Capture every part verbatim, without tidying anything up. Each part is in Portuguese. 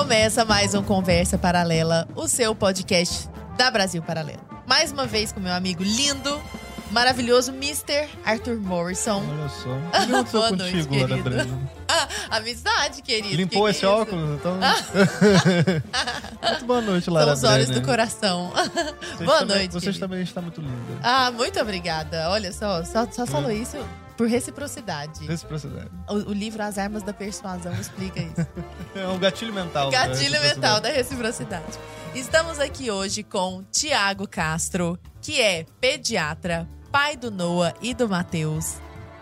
Começa mais um Conversa Paralela, o seu podcast da Brasil Paralelo. Mais uma vez com meu amigo lindo, maravilhoso, mister Arthur Morrison. Olha só. O que aconteceu boa contigo, noite, Lara Brenner? Ah, amizade, querido. Limpou que esse que é óculos, então? Muito boa noite, Lara Brenner. Os olhos do coração. Vocês boa também, noite, Vocês querido. Também estão muito lindas. Ah, muito obrigada. Olha só, só, só falou isso por reciprocidade. Reciprocidade. O, o livro As Armas da Persuasão explica isso. É um gatilho mental. Gatilho mental da reciprocidade. Estamos aqui hoje com Thiago Castro, que é pediatra, pai do Noah e do Matheus,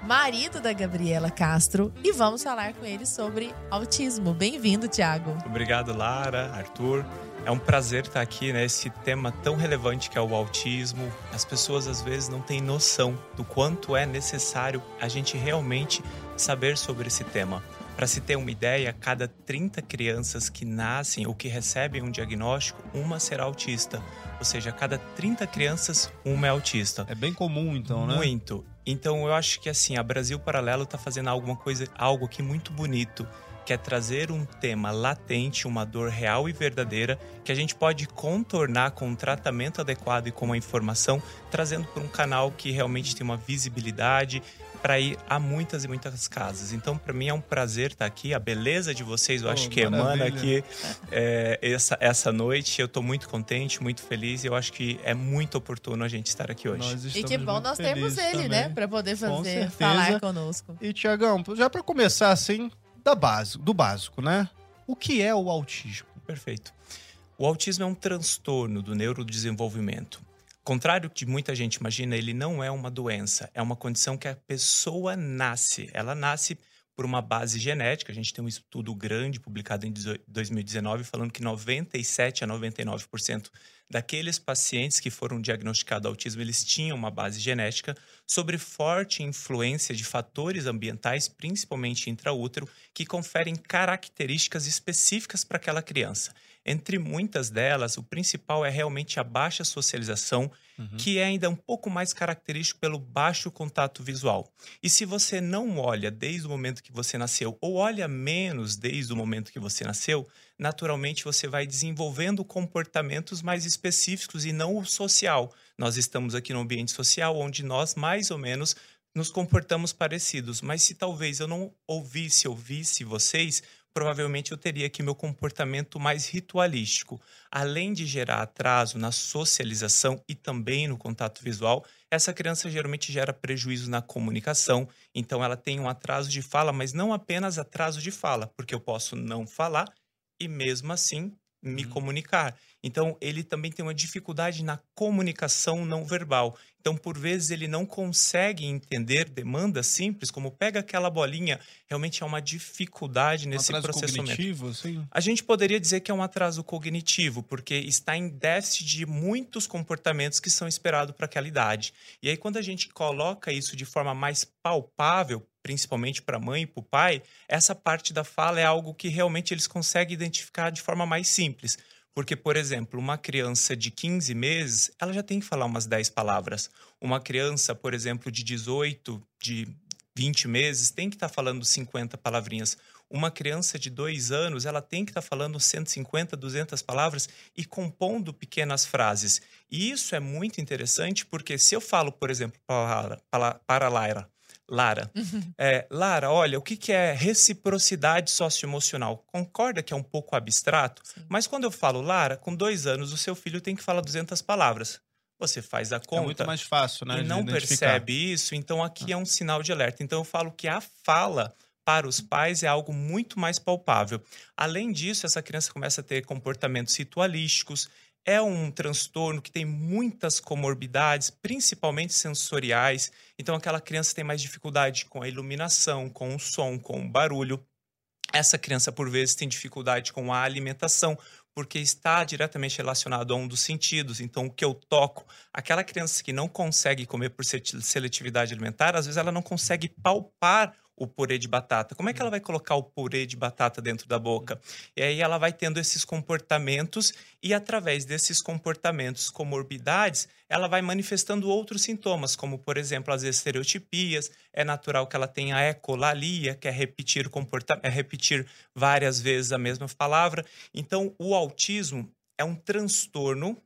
marido da Gabriela Castro, e vamos falar com ele sobre autismo. Bem-vindo, Thiago. Obrigado, Lara, Arthur. É um prazer estar aqui, né? Esse tema tão relevante que é o autismo. As pessoas, às vezes, não têm noção do quanto é necessário a gente realmente saber sobre esse tema. Para se ter uma ideia, a cada trinta crianças que nascem ou que recebem um diagnóstico, uma será autista. Ou seja, a cada trinta crianças, uma é autista. É bem comum, então, né? Muito. Então, eu acho que assim, a Brasil Paralelo está fazendo alguma coisa, algo aqui muito bonito, que é trazer um tema latente, uma dor real e verdadeira, que a gente pode contornar com um tratamento adequado e com a informação, trazendo para um canal que realmente tem uma visibilidade, para ir a muitas e muitas casas. Então, para mim, é um prazer estar aqui. A beleza de vocês, eu oh, acho que emana aqui é, essa, essa noite. Eu estou muito contente, muito feliz. E eu acho que é muito oportuno a gente estar aqui hoje. E que bom nós termos ele, também, né? Para poder fazer, com falar conosco. E, Thiagão, já para começar, assim, da base, do básico, né? O que é o autismo? Perfeito. O autismo é um transtorno do neurodesenvolvimento. Contrário que muita gente imagina, ele não é uma doença, é uma condição que a pessoa nasce. Ela nasce por uma base genética. A gente tem um estudo grande publicado em dois mil e dezenove falando que noventa e sete a noventa e nove por cento daqueles pacientes que foram diagnosticados autismo, eles tinham uma base genética sobre forte influência de fatores ambientais, principalmente intraútero, que conferem características específicas para aquela criança. Entre muitas delas, o principal é realmente a baixa socialização, uhum. que é ainda um pouco mais característico pelo baixo contato visual. E se você não olha desde o momento que você nasceu, ou olha menos desde o momento que você nasceu, naturalmente você vai desenvolvendo comportamentos mais específicos e não o social. Nós estamos aqui no ambiente social onde nós, mais ou menos, nos comportamos parecidos. Mas se talvez eu não ouvisse, ouvisse vocês, provavelmente eu teria aqui meu comportamento mais ritualístico. Além de gerar atraso na socialização e também no contato visual, essa criança geralmente gera prejuízo na comunicação. Então, ela tem um atraso de fala, mas não apenas atraso de fala, porque eu posso não falar e, mesmo assim, me hum. comunicar. Então, ele também tem uma dificuldade na comunicação não verbal. Então, por vezes, ele não consegue entender demandas simples, como pega aquela bolinha, realmente é uma dificuldade nesse um processamento. Cognitivo, sim. A gente poderia dizer que é um atraso cognitivo, porque está em déficit de muitos comportamentos que são esperados para aquela idade. E aí, quando a gente coloca isso de forma mais palpável, principalmente para a mãe e para o pai, essa parte da fala é algo que realmente eles conseguem identificar de forma mais simples. Porque, por exemplo, uma criança de quinze meses, ela já tem que falar umas dez palavras. Uma criança, por exemplo, de dezoito, de vinte meses, tem que estar falando cinquenta palavrinhas. Uma criança de dois anos, ela tem que estar falando cento e cinquenta, duzentas palavras e compondo pequenas frases. E isso é muito interessante porque se eu falo, por exemplo, para, para, para Lara, Lara, é, Lara, olha, o que, que é reciprocidade socioemocional? Concorda que é um pouco abstrato? Sim. Mas quando eu falo, Lara, com dois anos o seu filho tem que falar duzentas palavras. Você faz a conta. É muito mais fácil, né? E não percebe isso, então aqui é um sinal de alerta. Então eu falo que a fala para os pais é algo muito mais palpável. Além disso, essa criança começa a ter comportamentos ritualísticos. É um transtorno que tem muitas comorbidades, principalmente sensoriais. Então, aquela criança tem mais dificuldade com a iluminação, com o som, com o barulho. Essa criança, por vezes, tem dificuldade com a alimentação, porque está diretamente relacionado a um dos sentidos. Então, o que eu toco, aquela criança que não consegue comer por seletividade alimentar, às vezes ela não consegue palpar o purê de batata. Como é que ela vai colocar o purê de batata dentro da boca? E aí ela vai tendo esses comportamentos e, através desses comportamentos, comorbidades, ela vai manifestando outros sintomas, como, por exemplo, as estereotipias. É natural que ela tenha ecolalia, que é repetir, comporta- é repetir várias vezes a mesma palavra. Então, o autismo é um transtorno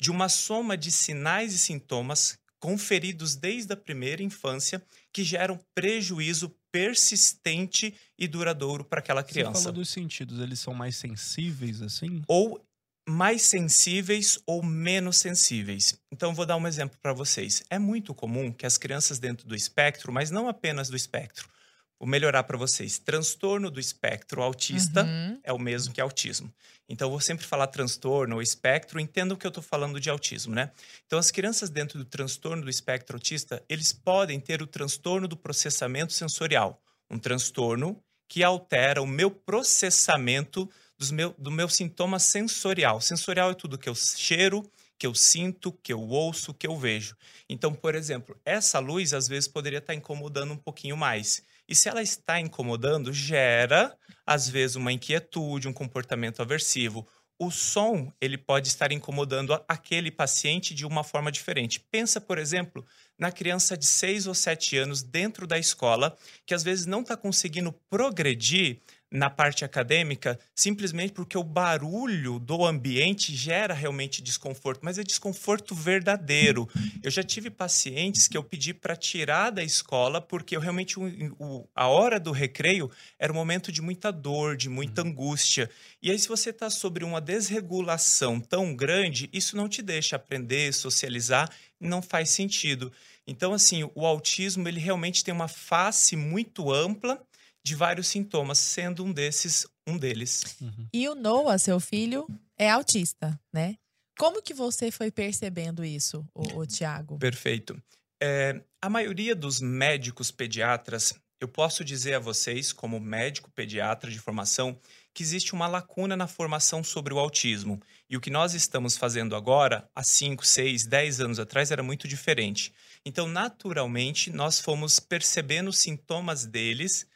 de uma soma de sinais e sintomas conferidos desde a primeira infância, que geram prejuízo persistente e duradouro para aquela criança. Você falou dos sentidos, eles são mais sensíveis assim? Ou mais sensíveis ou menos sensíveis. Então, vou dar um exemplo para vocês. É muito comum que as crianças dentro do espectro, mas não apenas do espectro, vou melhorar para vocês, transtorno do espectro autista uhum. é o mesmo que autismo. Então, eu vou sempre falar transtorno ou espectro, entendam que eu estou falando de autismo, né? Então, as crianças dentro do transtorno do espectro autista, eles podem ter o transtorno do processamento sensorial, um transtorno que altera o meu processamento dos meu, do meu sintoma sensorial. Sensorial é tudo que eu cheiro, que eu sinto, que eu ouço, que eu vejo. Então, por exemplo, essa luz às vezes poderia estar incomodando um pouquinho mais. E se ela está incomodando, gera, às vezes, uma inquietude, um comportamento aversivo. O som, ele pode estar incomodando aquele paciente de uma forma diferente. Pensa, por exemplo, na criança de seis ou sete anos dentro da escola, que às vezes não está conseguindo progredir na parte acadêmica, simplesmente porque o barulho do ambiente gera realmente desconforto, mas é desconforto verdadeiro. Eu já tive pacientes que eu pedi para tirar da escola, porque eu realmente o, o, a hora do recreio era um momento de muita dor, de muita angústia. E aí, se você está sobre uma desregulação tão grande, isso não te deixa aprender, socializar, não faz sentido. Então, assim, o autismo, ele realmente tem uma face muito ampla de vários sintomas, sendo um desses, um deles. Uhum. E o Noah, seu filho, é autista, né? Como que você foi percebendo isso, o, o Thiago? Perfeito. É, a maioria dos médicos pediatras, eu posso dizer a vocês, como médico pediatra de formação, que existe uma lacuna na formação sobre o autismo. E o que nós estamos fazendo agora, há cinco, seis, dez anos atrás, era muito diferente. Então, naturalmente, nós fomos percebendo os sintomas deles...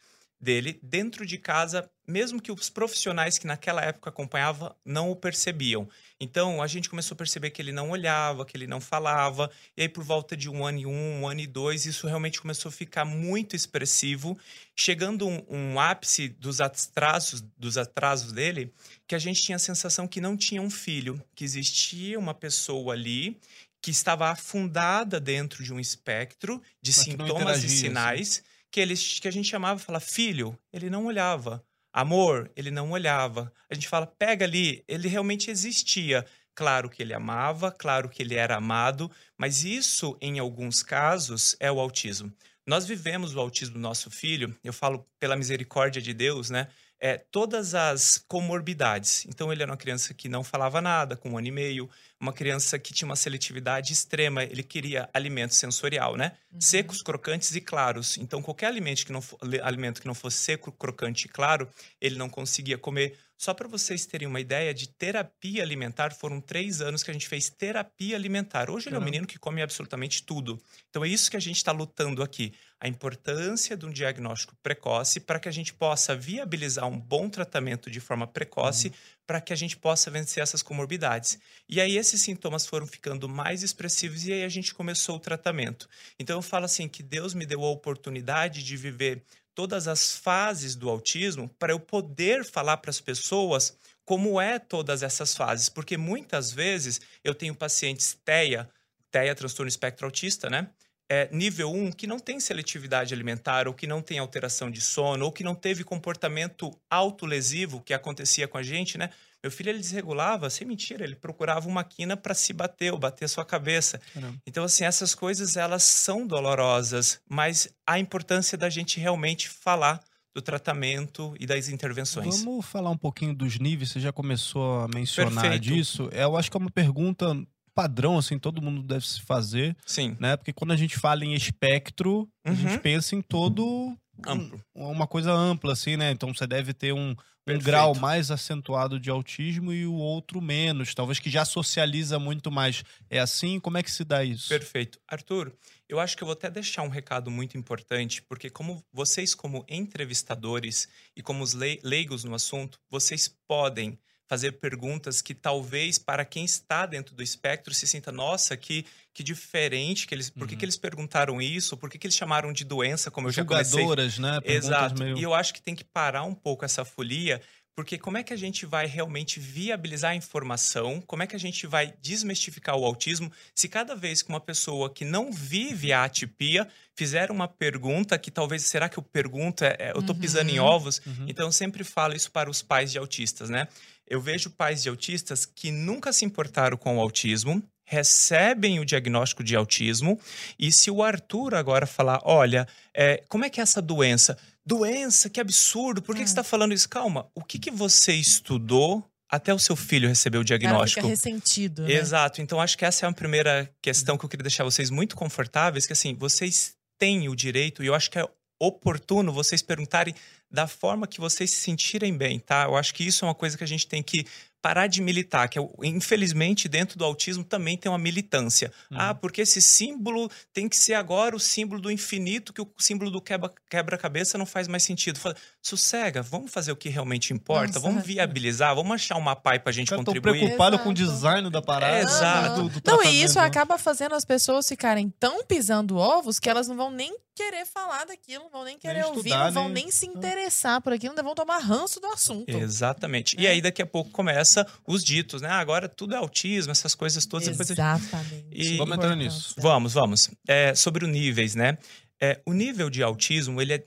dele dentro de casa, mesmo que os profissionais que naquela época acompanhavam não o percebiam. Então, a gente começou a perceber que ele não olhava, que ele não falava, e aí por volta de um ano e um, um ano e dois, isso realmente começou a ficar muito expressivo, chegando um, um ápice dos atrasos, dos atrasos dele, que a gente tinha a sensação que não tinha um filho, que existia uma pessoa ali que estava afundada dentro de um espectro de Mas sintomas e sinais, assim. Que, ele, que a gente chamava, fala, filho, ele não olhava. Amor, ele não olhava. A gente fala, pega ali, ele realmente existia. Claro que ele amava, claro que ele era amado, mas isso, em alguns casos, é o autismo. Nós vivemos o autismo do nosso filho, eu falo pela misericórdia de Deus, né? É, todas as comorbidades. Então, ele era uma criança que não falava nada, com um ano e meio, uma criança que tinha uma seletividade extrema, ele queria alimento sensorial, né? Uhum. Secos, crocantes e claros. Então, qualquer alimento que não, alimento que não fosse seco, crocante e claro, ele não conseguia comer. Só para vocês terem uma ideia de terapia alimentar, foram três anos que a gente fez terapia alimentar. Hoje ele é um menino que come absolutamente tudo. Então, é isso que a gente está lutando aqui. A importância de um diagnóstico precoce para que a gente possa viabilizar um bom tratamento de forma precoce, uhum. para que a gente possa vencer essas comorbidades. E aí, esses sintomas foram ficando mais expressivos e aí a gente começou o tratamento. Então, eu falo assim, que Deus me deu a oportunidade de viver todas as fases do autismo para eu poder falar para as pessoas como é todas essas fases. Porque muitas vezes eu tenho pacientes TEA, TEA, transtorno espectro autista, né? É, nível um, que não tem seletividade alimentar, ou que não tem alteração de sono, ou que não teve comportamento autolesivo, que acontecia com a gente, né? Meu filho, ele desregulava, sem mentira, ele procurava uma quina para se bater, ou bater a sua cabeça. Caramba. Então, assim, essas coisas, elas são dolorosas, mas a importância da gente realmente falar do tratamento e das intervenções. Vamos falar um pouquinho dos níveis, você já começou a mencionar Perfeito. Disso. Eu acho que é uma pergunta... padrão, assim, todo mundo deve se fazer. Sim. Né? Porque quando a gente fala em espectro, uhum. a gente pensa em todo amplo. Um, uma coisa ampla, assim, né? Então você deve ter um, um grau mais acentuado de autismo e o outro menos, talvez que já socializa muito mais. É assim? Como é que se dá isso? Perfeito. Arthur, eu acho que eu vou até deixar um recado muito importante, porque como vocês, como entrevistadores e como os leigos no assunto, vocês podem fazer perguntas que talvez para quem está dentro do espectro se sinta, nossa, que, que diferente, que eles, por que, uhum. que eles perguntaram isso, por que, que eles chamaram de doença, como eu Julgadoras, já comecei. Né? Perguntas Exato, meio... e eu acho que tem que parar um pouco essa folia, porque como é que a gente vai realmente viabilizar a informação, como é que a gente vai desmistificar o autismo, se cada vez que uma pessoa que não vive a atipia fizer uma pergunta que talvez, será que eu pergunto, é, eu tô pisando uhum. em ovos? Uhum. Então eu sempre falo isso para os pais de autistas, né? Eu vejo pais de autistas que nunca se importaram com o autismo, recebem o diagnóstico de autismo, e se o Arthur agora falar, olha, é, como é que é essa doença? Doença, que absurdo, por que, é. que você está falando isso? Calma, o que, que você estudou até o seu filho receber o diagnóstico? Cara, fica ressentido, né? Exato, então acho que essa é a primeira questão que eu queria deixar vocês muito confortáveis, que assim, vocês têm o direito, e eu acho que é oportuno vocês perguntarem da forma que vocês se sentirem bem, tá? Eu acho que isso é uma coisa que a gente tem que parar de militar, que infelizmente dentro do autismo também tem uma militância. Uhum. Ah, porque esse símbolo tem que ser agora o símbolo do infinito, que o símbolo do quebra-cabeça não faz mais sentido. Fala, sossega, vamos fazer o que realmente importa, Nossa, vamos viabilizar, é. vamos achar uma pai pra gente eu contribuir. Eu tô preocupado Exato. com o design da parada. É, Exato. Do, do não, e isso né? acaba fazendo as pessoas ficarem tão pisando ovos que elas não vão nem querer falar daquilo, não vão nem querer nem ouvir, estudar, não vão nem, nem se interessar por aquilo, não vão tomar ranço do assunto. Exatamente. É. E aí daqui a pouco começa os ditos, né? Agora tudo é autismo, essas coisas todas. Exatamente. E... Vamos entrar nisso. Vamos, vamos. É, sobre os níveis, né? É, o nível de autismo, ele é,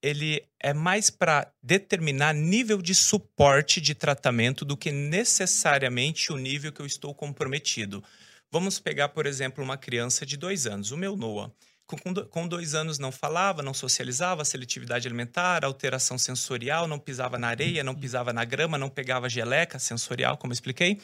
ele é mais para determinar nível de suporte de tratamento do que necessariamente o nível que eu estou comprometido. Vamos pegar, por exemplo, uma criança de dois anos, o meu Noah. Com dois anos não falava, não socializava, seletividade alimentar, alteração sensorial, não pisava na areia, não pisava na grama, não pegava geleca sensorial, como eu expliquei.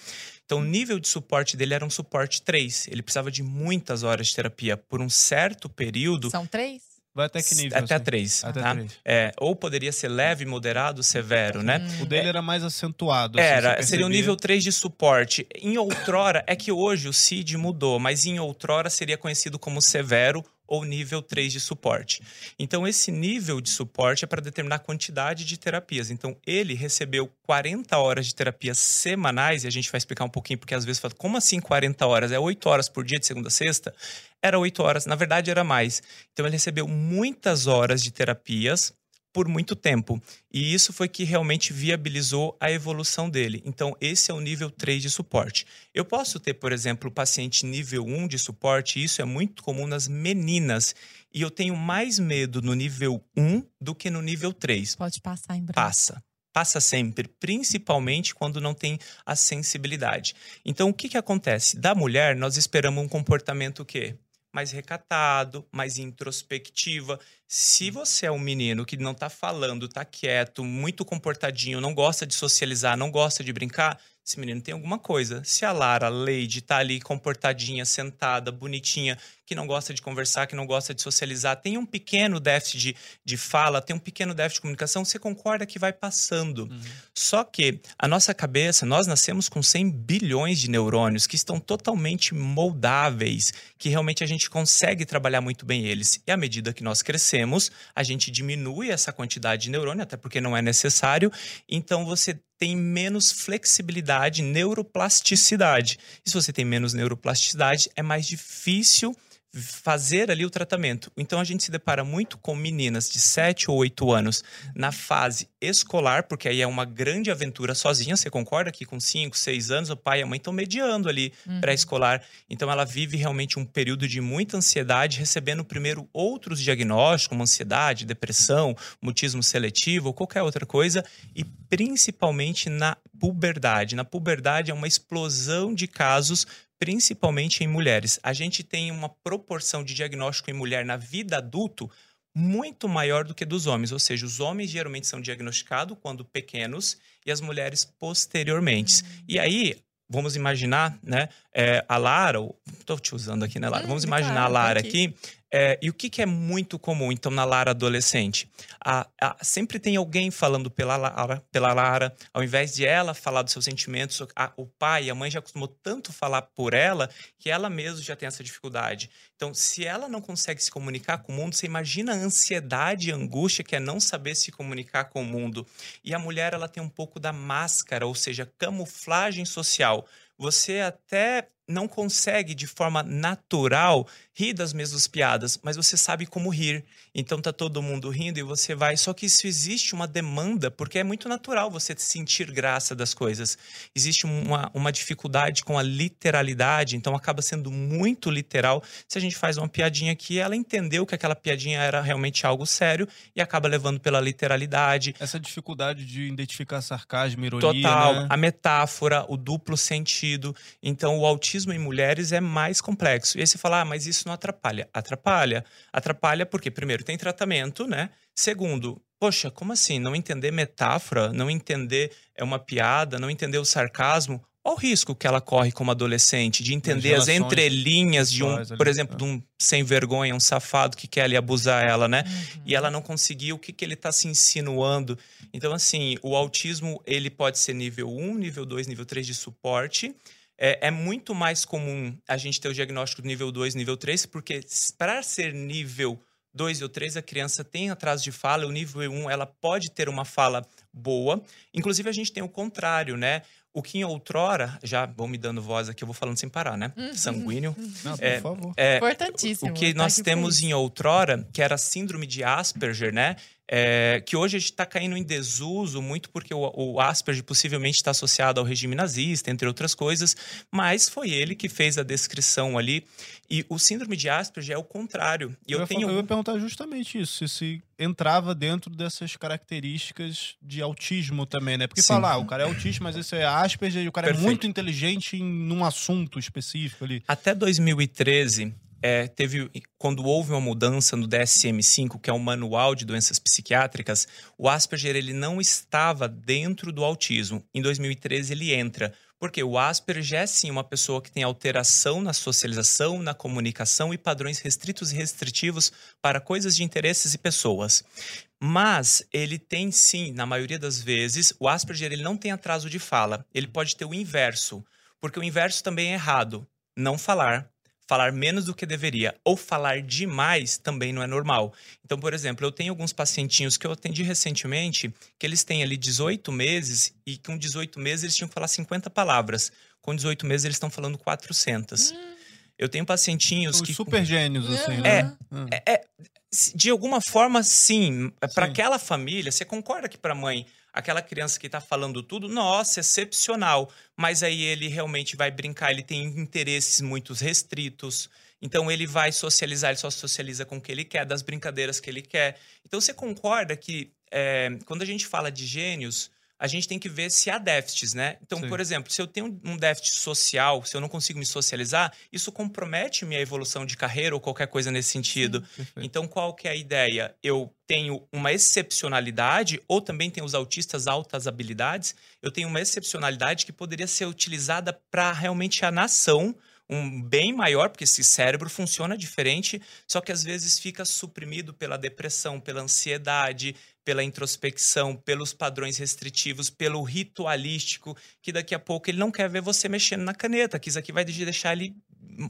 Então, o nível de suporte dele era um suporte três. Ele precisava de muitas horas de terapia por um certo período. São três? Vai até que nível? Até assim? três. Até tá? três. É, ou poderia ser leve, moderado, severo, né? Hum. O dele era mais acentuado. Assim, era, seria o nível três de suporte. Em outrora, é que hoje o C I D mudou, mas em outrora seria conhecido como severo ou nível três de suporte. Então, esse nível de suporte é para determinar a quantidade de terapias. Então, ele recebeu quarenta horas de terapias semanais, e a gente vai explicar um pouquinho, porque às vezes fala, como assim quarenta horas? É oito horas por dia de segunda a sexta? Era oito horas, na verdade era mais. Então, ele recebeu muitas horas de terapias por muito tempo. E isso foi que realmente viabilizou a evolução dele. Então, esse é o nível três de suporte. Eu posso ter, por exemplo, paciente nível um de suporte, isso é muito comum nas meninas. E eu tenho mais medo no nível um do que no nível três. Pode passar em branco. Passa. Passa sempre, principalmente quando não tem a sensibilidade. Então, o que que acontece? Da mulher, nós esperamos um comportamento o quê? Mais recatado, mais introspectiva. Se você é um menino que não tá falando, tá quieto, muito comportadinho, não gosta de socializar, não gosta de brincar, esse menino tem alguma coisa. Se a Lara, a Lady, tá ali comportadinha, sentada, bonitinha, que não gosta de conversar, que não gosta de socializar, tem um pequeno déficit de, de fala, tem um pequeno déficit de comunicação, você concorda que vai passando. Uhum. Só que a nossa cabeça, nós nascemos com cem bilhões de neurônios que estão totalmente moldáveis, que realmente a gente consegue trabalhar muito bem eles. E à medida que nós crescemos, a gente diminui essa quantidade de neurônio, até porque não é necessário. Então, você tem menos flexibilidade, neuroplasticidade. E se você tem menos neuroplasticidade, é mais difícil fazer ali o tratamento. Então, a gente se depara muito com meninas de sete ou oito anos na fase escolar, porque aí é uma grande aventura sozinha, você concorda que com cinco, seis anos o pai e a mãe estão mediando ali uhum. pré-escolar. Então, ela vive realmente um período de muita ansiedade, recebendo primeiro outros diagnósticos, como ansiedade, depressão, mutismo seletivo ou qualquer outra coisa, e principalmente na puberdade. Na puberdade é uma explosão de casos, principalmente em mulheres. A gente tem uma proporção de diagnóstico em mulher na vida adulto muito maior do que dos homens. Ou seja, os homens geralmente são diagnosticados quando pequenos e as mulheres posteriormente. Uhum. E aí, vamos imaginar, né? É, a Lara, estou te usando aqui, né, Lara? Vamos imaginar a Lara aqui. É, e o que, que é muito comum, então, na Lara adolescente? A, a, sempre tem alguém falando pela Lara, pela Lara, ao invés de ela falar dos seus sentimentos, a, o pai, a mãe já acostumou tanto falar por ela, que ela mesma já tem essa dificuldade. Então, se ela não consegue se comunicar com o mundo, você imagina a ansiedade e a angústia que é não saber se comunicar com o mundo. E a mulher, ela tem um pouco da máscara, ou seja, camuflagem social. Você até não consegue de forma natural rir das mesmas piadas, mas você sabe como rir. Então tá todo mundo rindo e você vai. Só que isso existe uma demanda, porque é muito natural você sentir graça das coisas. Existe uma, uma dificuldade com a literalidade, então acaba sendo muito literal. Se a gente faz uma piadinha aqui, ela entendeu que aquela piadinha era realmente algo sério e acaba levando pela literalidade. Essa dificuldade de identificar sarcasmo, ironia, total, né? A metáfora, o duplo sentido. Então o autismo em mulheres é mais complexo. E aí você fala, ah, mas isso não atrapalha. Atrapalha. Atrapalha porque, primeiro, tem tratamento, né? Segundo, poxa, como assim? Não entender metáfora, não entender uma piada, não entender o sarcasmo. Olha o risco que ela corre como adolescente de entender as, as entrelinhas de um, ali, por exemplo, é. de um sem vergonha, um safado que quer ali abusar ela, né? Uhum. E ela não conseguiu, o que, que ele tá se insinuando. Então, assim, o autismo, ele pode ser nível um, nível dois, nível três de suporte. É, é muito mais comum a gente ter o diagnóstico do nível dois, nível três, porque para ser nível dois ou três, a criança tem atraso de fala, o nível um, ela pode ter uma fala boa. Inclusive, a gente tem o contrário, né? O que em outrora, já vão me dando voz aqui, eu vou falando sem parar, né? Uhum. Sanguíneo. Não, por é, favor. É, importantíssimo. O que nós tá temos em outrora, que era a síndrome de Asperger, né? É, que hoje a gente está caindo em desuso muito porque o, o Asperger possivelmente está associado ao regime nazista, entre outras coisas, mas foi ele que fez a descrição ali. E o síndrome de Asperger é o contrário. E eu, eu, ia tenho... falar, eu ia perguntar justamente isso, se, se entrava dentro dessas características de autismo também, né? Porque falar, ah, o cara é autista, mas esse é Asperger e o cara Perfeito. É muito inteligente em um assunto específico ali. Até dois mil e treze... É, teve, quando houve uma mudança no D S M cinco, que é o Manual de Doenças Psiquiátricas, o Asperger ele não estava dentro do autismo. Em dois mil e treze ele entra. Porque o Asperger é sim uma pessoa que tem alteração na socialização, na comunicação e padrões restritos e restritivos para coisas de interesses e pessoas. Mas ele tem sim, na maioria das vezes, o Asperger ele não tem atraso de fala. Ele pode ter o inverso, porque o inverso também é errado. Não falar. Falar menos do que deveria ou falar demais também não é normal. Então, por exemplo, eu tenho alguns pacientinhos que eu atendi recentemente, que eles têm ali dezoito meses e com dezoito meses eles tinham que falar cinquenta palavras. Com dezoito meses eles estão falando quatrocentas. Hum. Eu tenho pacientinhos Os que... super gênios, assim, é, né? É, é, de alguma forma, sim. Para aquela família, você concorda que para a mãe... Aquela criança que está falando tudo, nossa, excepcional. Mas aí ele realmente vai brincar, ele tem interesses muito restritos. Então ele vai socializar, ele só socializa com o que ele quer, das brincadeiras que ele quer. Então você concorda que é, quando a gente fala de gênios, a gente tem que ver se há déficits, né? Então, Sim. por exemplo, se eu tenho um déficit social, se eu não consigo me socializar, isso compromete minha evolução de carreira ou qualquer coisa nesse sentido. Sim, então, qual que é a ideia? Eu tenho uma excepcionalidade, ou também tem os autistas altas habilidades, eu tenho uma excepcionalidade que poderia ser utilizada para realmente a nação, um bem maior, porque esse cérebro funciona diferente, só que às vezes fica suprimido pela depressão, pela ansiedade, pela introspecção, pelos padrões restritivos, pelo ritualístico, que daqui a pouco ele não quer ver você mexendo na caneta, que isso aqui vai deixar ele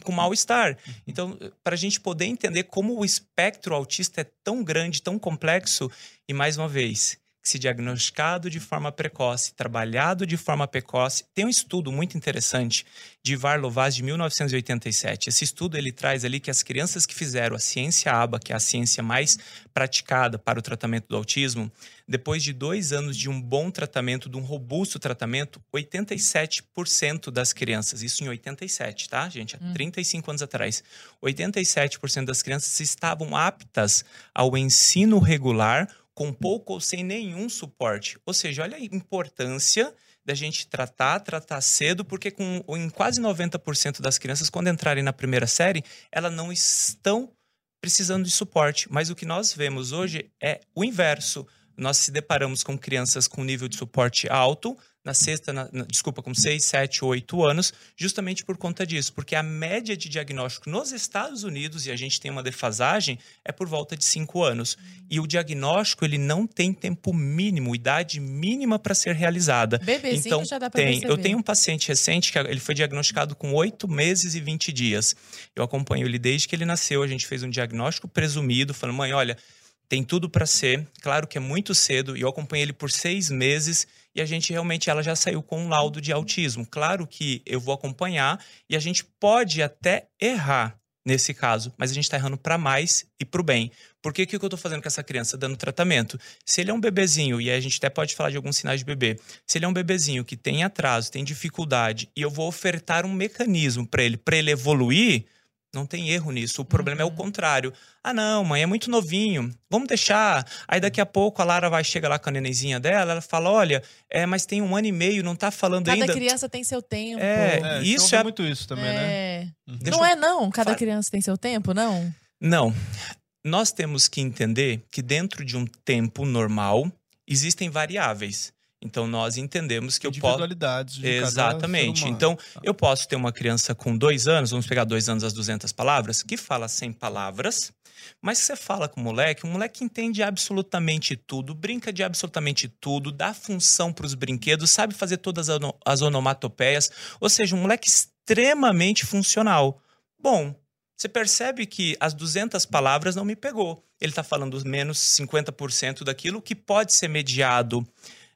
com mal-estar. Então, para a gente poder entender como o espectro autista é tão grande, tão complexo, e mais uma vez... se diagnosticado de forma precoce, trabalhado de forma precoce. Tem um estudo muito interessante de Ivar Lovaas, de mil novecentos e oitenta e sete. Esse estudo ele traz ali que as crianças que fizeram a ciência ABA, que é a ciência mais praticada para o tratamento do autismo, depois de dois anos de um bom tratamento, de um robusto tratamento, oitenta e sete por cento das crianças, isso em oitenta e sete, tá, gente? Há trinta e cinco anos atrás, oitenta e sete por cento das crianças estavam aptas ao ensino regular, com pouco ou sem nenhum suporte. Ou seja, olha a importância da gente tratar, tratar cedo, porque com, em quase noventa por cento das crianças, quando entrarem na primeira série, elas não estão precisando de suporte. Mas o que nós vemos hoje é o inverso. Nós se deparamos com crianças com nível de suporte alto, na sexta, na, na, desculpa, com seis, sete, oito anos, justamente por conta disso, porque a média de diagnóstico nos Estados Unidos, e a gente tem uma defasagem, é por volta de cinco anos. E o diagnóstico, ele não tem tempo mínimo, idade mínima para ser realizada. Bebezinho então, já dá para perceber. Eu tenho um paciente recente que ele foi diagnosticado com oito meses e vinte dias. Eu acompanho ele desde que ele nasceu, a gente fez um diagnóstico presumido, falando, mãe, olha, tem tudo para ser, claro que é muito cedo, e eu acompanhei ele por seis meses e a gente realmente, ela já saiu com um laudo de autismo. Claro que eu vou acompanhar e a gente pode até errar nesse caso, mas a gente está errando para mais e para o bem. Por que que eu estou fazendo com essa criança? Dando tratamento. Se ele é um bebezinho, e a gente até pode falar de alguns sinais de bebê, se ele é um bebezinho que tem atraso, tem dificuldade, e eu vou ofertar um mecanismo para ele, para ele evoluir, não tem erro nisso. O problema é o contrário. Ah, não, mãe, é muito novinho. Vamos deixar. Aí daqui a pouco a Lara vai chegar lá com a nenenzinha dela, ela fala, olha, é, mas tem um ano e meio, não tá falando ainda. Cada criança tem seu tempo. É, é isso é muito isso também, é... né? Uhum. Não é não, cada criança tem seu tempo, não? Não. Nós temos que entender que dentro de um tempo normal existem variáveis. Então, nós entendemos que eu posso... Individualidades de exatamente. Então, ah. eu posso ter uma criança com dois anos, vamos pegar dois anos às duzentas palavras, que fala cem palavras, mas você fala com o moleque, o moleque entende absolutamente tudo, brinca de absolutamente tudo, dá função para os brinquedos, sabe fazer todas as onomatopeias, ou seja, um moleque extremamente funcional. Bom, você percebe que as duzentas palavras não me pegou. Ele está falando menos cinquenta por cento daquilo que pode ser mediado...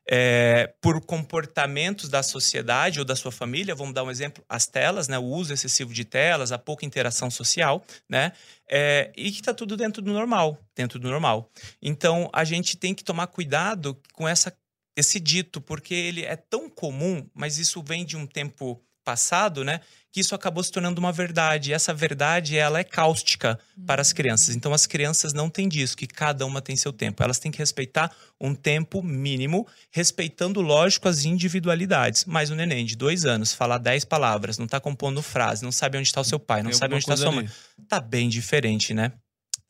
É, por comportamentos da sociedade ou da sua família, vamos dar um exemplo, as telas, né? O uso excessivo de telas, a pouca interação social, né? É, e que está tudo dentro do normal, dentro do normal. Então, a gente tem que tomar cuidado com essa, esse dito, porque ele é tão comum, mas isso vem de um tempo passado, né? Que isso acabou se tornando uma verdade. E essa verdade, ela é cáustica para as crianças. Então, as crianças não têm disso, que cada uma tem seu tempo. Elas têm que respeitar um tempo mínimo, respeitando, lógico, as individualidades. Mas o neném de dois anos, falar dez palavras, não está compondo frase, não sabe onde está o seu pai, não tem sabe onde está a sua mãe. Está bem diferente, né?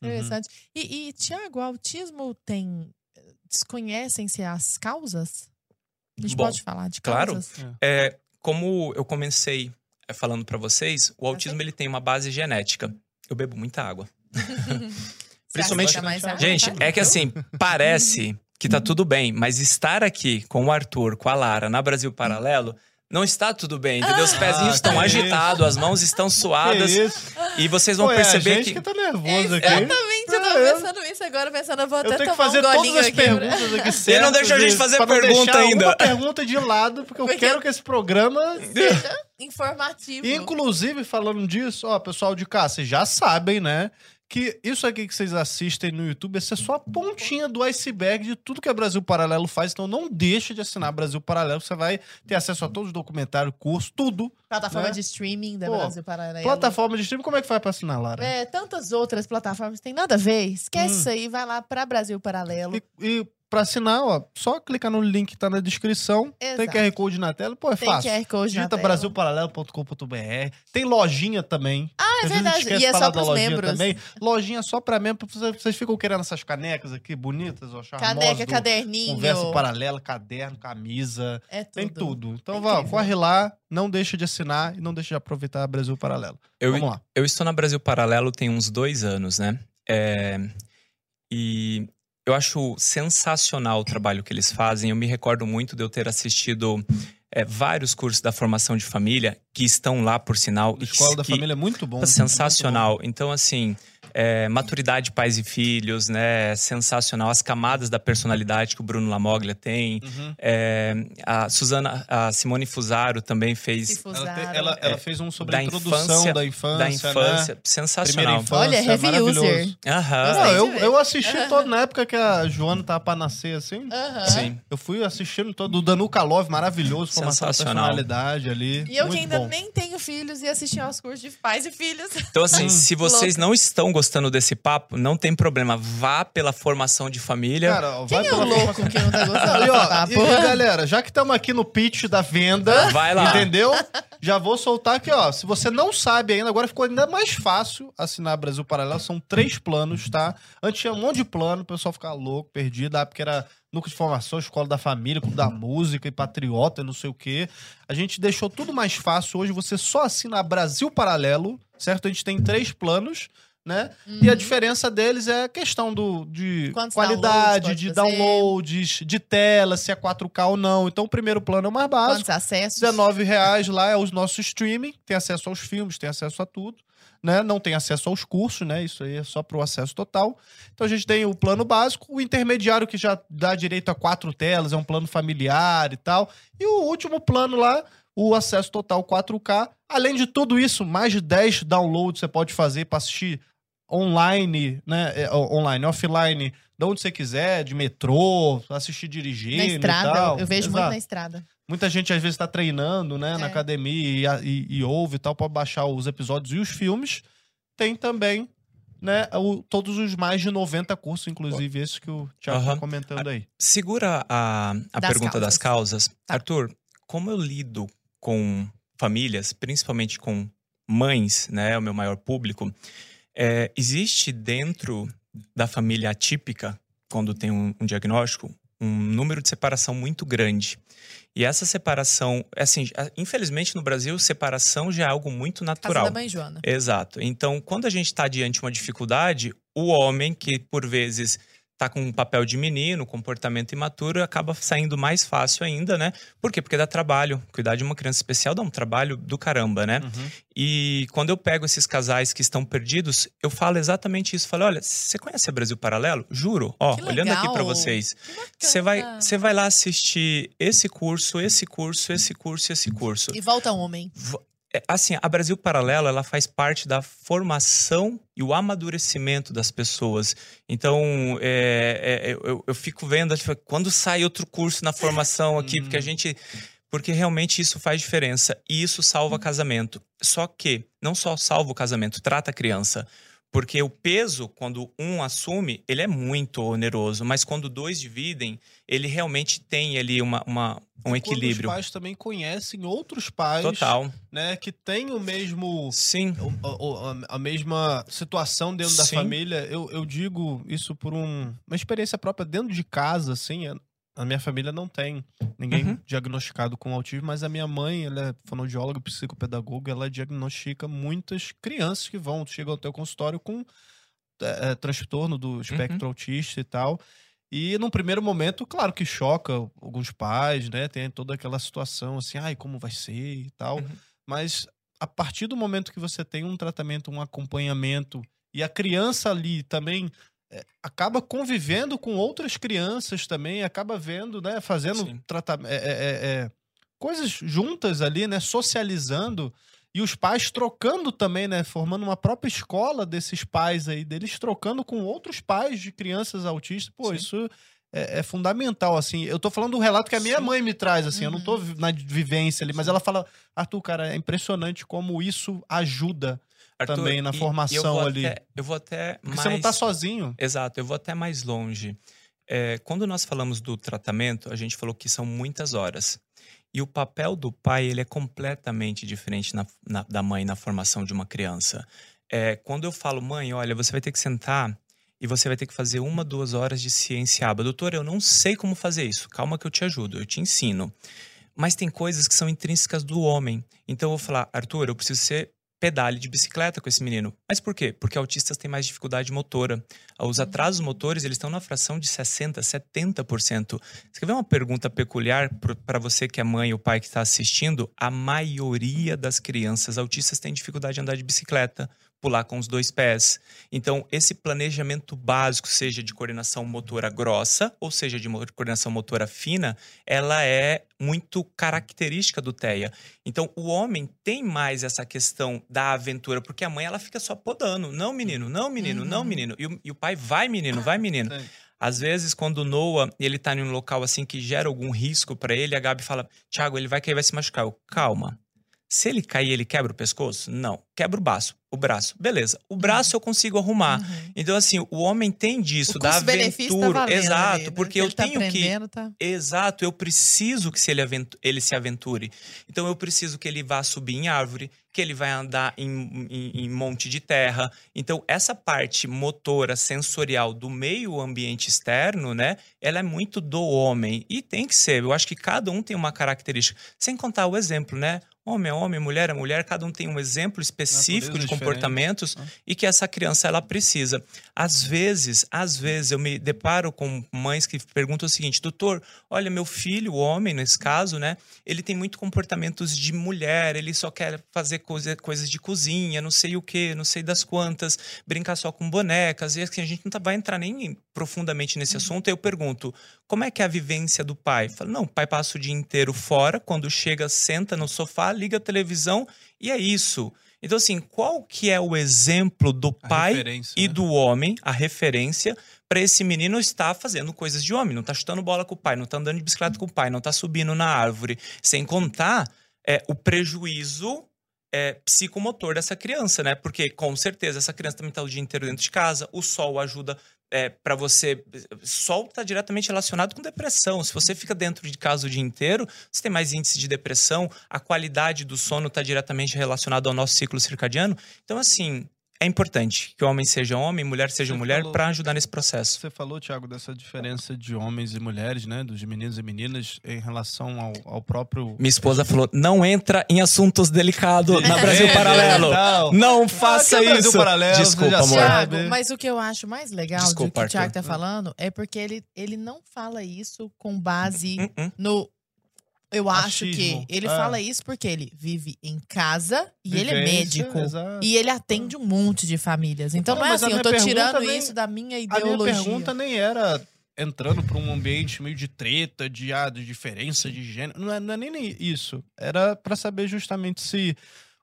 Interessante. Uhum. E, e Thiago, o autismo tem... Desconhecem-se as causas? A gente Bom, pode falar de causas? Claro. É, é como eu comecei... falando para vocês, o autismo ele tem uma base genética. Eu bebo muita água. Principalmente, gente, é que assim, parece que tá tudo bem, mas estar aqui com o Arthur, com a Lara, na Brasil Paralelo, não está tudo bem, entendeu? Os pezinhos ah, estão agitados, as mãos estão suadas. E vocês vão Pô, perceber é a gente que... que tá nervoso é, aqui. Exatamente, eu tava pensando nisso agora, pensando, eu vou até eu tenho tomar que fazer um golinho todas as aqui. Perguntas aqui certas, e não deixa a gente fazer pra pergunta não ainda. Uma pergunta de lado, porque, porque eu quero que esse programa seja informativo. Inclusive, falando disso, ó, pessoal de cá, vocês já sabem, né? Que isso aqui que vocês assistem no YouTube, essa é só a pontinha do iceberg de tudo que a Brasil Paralelo faz. Então não deixa de assinar Brasil Paralelo. Você vai ter acesso a todos os documentários, curso, tudo. Plataforma né? de streaming da Pô, Brasil Paralelo. Plataforma de streaming, como é que faz pra assinar, Lara? É, tantas outras plataformas, tem nada a ver. Esquece hum. isso aí, vai lá pra Brasil Paralelo. E... e... Pra assinar, ó, só clicar no link que tá na descrição. Exato. Tem Q R Code na tela. Pô, é tem fácil. Tem Q R Code digita na brasil paralelo ponto com ponto br. Tem lojinha também. Ah, é verdade. E é só pros membros. Também. Lojinha só pra membros. Vocês ficam querendo essas canecas aqui, bonitas, ó, charmosas. Caneca, caderninho. Conversa paralela, caderno, camisa. É tudo. Tem tudo. Então, vai, corre lá. Não deixa de assinar e não deixa de aproveitar a Brasil Paralelo. Eu, Vamos lá. Eu estou na Brasil Paralelo tem uns dois anos, né? É... E... Eu acho sensacional o trabalho que eles fazem. Eu me recordo muito de eu ter assistido é, vários cursos da formação de família que estão lá, por sinal. Escola que, da Família é muito bom. Sensacional. Muito bom. Então, assim, é, maturidade, pais e filhos, né? Sensacional. As camadas da personalidade que o Bruno Lamoglia tem. Uhum. É, a Suzana, a Simone Fusaro também fez. Ela, te, ela, ela fez um sobre a introdução da infância. Da infância. Né? Sensacional. Infância, olha, heavy user. Aham. Eu, eu assisti uhum. todo na época que a Joana tava pra nascer, assim. Uhum. Sim. Eu fui assistindo todo. O Danuka Love, maravilhoso. Formação da personalidade ali. E eu muito que ainda bom. Nem tenho filhos e assisti aos cursos de pais e filhos. Então, assim, se vocês não estão gostando gostando desse papo, não tem problema. Vá pela formação de família. Cara, ó, vai Quem pela é o louco que não tá gostando? E, ó, e, galera, já que estamos aqui no pitch da venda, vai lá. Entendeu? Já vou soltar aqui, ó. Se você não sabe ainda, agora ficou ainda mais fácil assinar Brasil Paralelo. São três planos, tá? Antes tinha um monte de plano, o pessoal ficava louco, perdido. Ah, porque era núcleo de formação, escola da família, clube da música e patriota, não sei o quê. A gente deixou tudo mais fácil. Hoje você só assina a Brasil Paralelo, certo? A gente tem três planos, né? Uhum. E a diferença deles é a questão do, de quantos qualidade, downloads, de downloads, de tela, se é quatro K ou não. Então o primeiro plano é o mais básico. Quantos acessos? dezenove reais lá é o nosso streaming. Tem acesso aos filmes, tem acesso a tudo. Né? Não tem acesso aos cursos, né? Isso aí é só para o acesso total. Então a gente tem o plano básico, o intermediário que já dá direito a quatro telas, é um plano familiar e tal. E o último plano lá, o acesso total quatro K. Além de tudo isso, mais de dez downloads você pode fazer para assistir online, né? Online, offline, de onde você quiser, de metrô, assistir dirigindo. Na estrada, e tal. Eu vejo Exato. Muito na estrada. Muita gente, às vezes, está treinando, né, é. na academia e, e, e ouve e tal, para baixar os episódios e os filmes. Tem também, né, o, todos os mais de noventa cursos, inclusive esses que o Thiago está uhum. comentando aí. Segura a, a das pergunta causas. das causas. Tá. Arthur, como eu lido com famílias, principalmente com mães, né, o meu maior público, é, existe dentro da família atípica, quando tem um, um diagnóstico, um número de separação muito grande. E essa separação, assim, infelizmente no Brasil, separação já é algo muito natural. Casa da mãe Joana. Exato. Então, quando a gente está diante de uma dificuldade, o homem que, por vezes, está com um papel de menino, comportamento imaturo, acaba saindo mais fácil ainda, né? Por quê? Porque dá trabalho. Cuidar de uma criança especial dá um trabalho do caramba, né? Uhum. E quando eu pego esses casais que estão perdidos, eu falo exatamente isso. Falo, olha, você conhece a Brasil Paralelo? Juro. Ó, olhando aqui para vocês. Você vai, você vai lá assistir esse curso, esse curso, esse curso, esse curso. E volta homem. V- Assim, a Brasil Paralelo, ela faz parte da formação e o amadurecimento das pessoas. Então, é, é, eu, eu fico vendo, tipo, quando sai outro curso na formação aqui, porque a gente... Porque realmente isso faz diferença e isso salva casamento. Só que, não só salva o casamento, trata a criança. Porque o peso, quando um assume, ele é muito oneroso. Mas quando dois dividem, ele realmente tem ali uma, uma, um equilíbrio. Os pais também conhecem outros pais. Total. Né, que têm o mesmo... Sim. O, o, a mesma situação dentro da Sim. família. Eu, eu digo isso por um, uma experiência própria dentro de casa, assim... É... A minha família não tem ninguém uhum. diagnosticado com autismo, mas a minha mãe, ela é fonoaudióloga, psicopedagoga, ela diagnostica muitas crianças que vão, chegam até o consultório com é, transtorno do espectro uhum. autista e tal. E num primeiro momento, claro que choca alguns pais, né? Tem toda aquela situação assim, ai, como vai ser e tal. Uhum. Mas a partir do momento que você tem um tratamento, um acompanhamento, e a criança ali também... acaba convivendo com outras crianças também, acaba vendo, né, fazendo tratamento, é, é, é, coisas juntas ali, né, socializando, e os pais trocando também, né, formando uma própria escola desses pais aí, deles trocando com outros pais de crianças autistas. Pô, Sim. isso é, é fundamental, assim. Eu tô falando do relato que a minha Sim. mãe me traz, assim, uhum. eu não tô na vivência ali, mas ela fala, Arthur, cara, é impressionante como isso ajuda Arthur, também na e, formação eu vou ali. Até, eu vou até Porque mais... você não está sozinho. Exato, eu vou até mais longe. É, quando nós falamos do tratamento, a gente falou que são muitas horas. E o papel do pai, ele é completamente diferente na, na, da mãe na formação de uma criança. É, quando eu falo, mãe, olha, você vai ter que sentar e você vai ter que fazer uma, duas horas de ciência aba. Doutora, eu não sei como fazer isso. Calma que eu te ajudo, eu te ensino. Mas tem coisas que são intrínsecas do homem. Então eu vou falar, Arthur, eu preciso ser pedale de bicicleta com esse menino. Mas por quê? Porque autistas têm mais dificuldade motora. Os atrasos motores, eles estão na fração de sessenta por cento, setenta por cento. Você quer ver uma pergunta peculiar para você que é mãe ou pai que está assistindo? A maioria das crianças autistas tem dificuldade de andar de bicicleta, pular com os dois pés. Então, esse planejamento básico, seja de coordenação motora grossa, ou seja de coordenação motora fina, ela é muito característica do T E A. Então, o homem tem mais essa questão da aventura, porque a mãe, ela fica só podando. Não, menino, não, menino, uhum. não, menino. E o, e o pai, vai, menino, vai, menino. É. Às vezes, quando o Noah, ele tá em um local assim que gera algum risco para ele, a Gabi fala, Thiago, ele vai cair, vai se machucar. Eu, calma. Se ele cair, ele quebra o pescoço? Não. Quebra o braço. O braço. Beleza. O braço eu consigo arrumar. Uhum. Então, assim, o homem tem disso. O da aventura. Tá exato. Ali, né? Porque ele eu tá tenho que... Tá... Exato. Eu preciso que se ele, avent... ele se aventure. Então, eu preciso que ele vá subir em árvore, que ele vai andar em, em, em monte de terra. Então, essa parte motora, sensorial do meio ambiente externo, né? Ela é muito do homem. E tem que ser. Eu acho que cada um tem uma característica. Sem contar o exemplo, né? Homem é homem, mulher é mulher, cada um tem um exemplo específico de comportamentos, né? E que essa criança, ela precisa. Às vezes, às vezes, eu me deparo com mães que perguntam o seguinte: doutor, olha, meu filho, o homem, nesse caso, né, ele tem muito comportamentos de mulher, ele só quer fazer coisa, coisas de cozinha, não sei o que, não sei das quantas, brincar só com bonecas, e assim, a gente não vai entrar nem profundamente nesse assunto. Aí eu pergunto, como é que é a vivência do pai? Fala, não, o pai passa o dia inteiro fora, quando chega, senta no sofá, liga a televisão e é isso. Então, assim, qual que é o exemplo do pai e do homem, a referência, para esse menino estar fazendo coisas de homem? Não tá chutando bola com o pai, não tá andando de bicicleta com o pai, não tá subindo na árvore. Sem contar é, o prejuízo... É, psicomotor dessa criança, né? Porque, com certeza, essa criança também tá o dia inteiro dentro de casa, o sol ajuda é, para você... Sol tá diretamente relacionado com depressão. Se você fica dentro de casa o dia inteiro, você tem mais índice de depressão, a qualidade do sono tá diretamente relacionada ao nosso ciclo circadiano. Então, assim, é importante que o homem seja homem, mulher seja você mulher, para ajudar nesse processo. Você falou, Thiago, dessa diferença de homens e mulheres, né? Dos meninos e meninas em relação ao, ao próprio... Minha esposa falou, não entra em assuntos delicados na Brasil Paralelo. Não, não faça é isso. Paralelo, desculpa, amor. Thiago, mas o que eu acho mais legal desculpa, do que o Thiago Arthur. Tá falando é porque ele, ele não fala isso com base uh-uh. no... Eu acho Achismo. que ele é. fala isso porque ele vive em casa e Vivência, ele é médico. Exato. E ele atende um monte de famílias. Então não, não é assim, eu tô tirando nem, isso da minha ideologia. A minha pergunta nem era entrando pra um ambiente meio de treta, de, ah, de diferença de gênero. Não é, não é nem isso. Era pra saber justamente se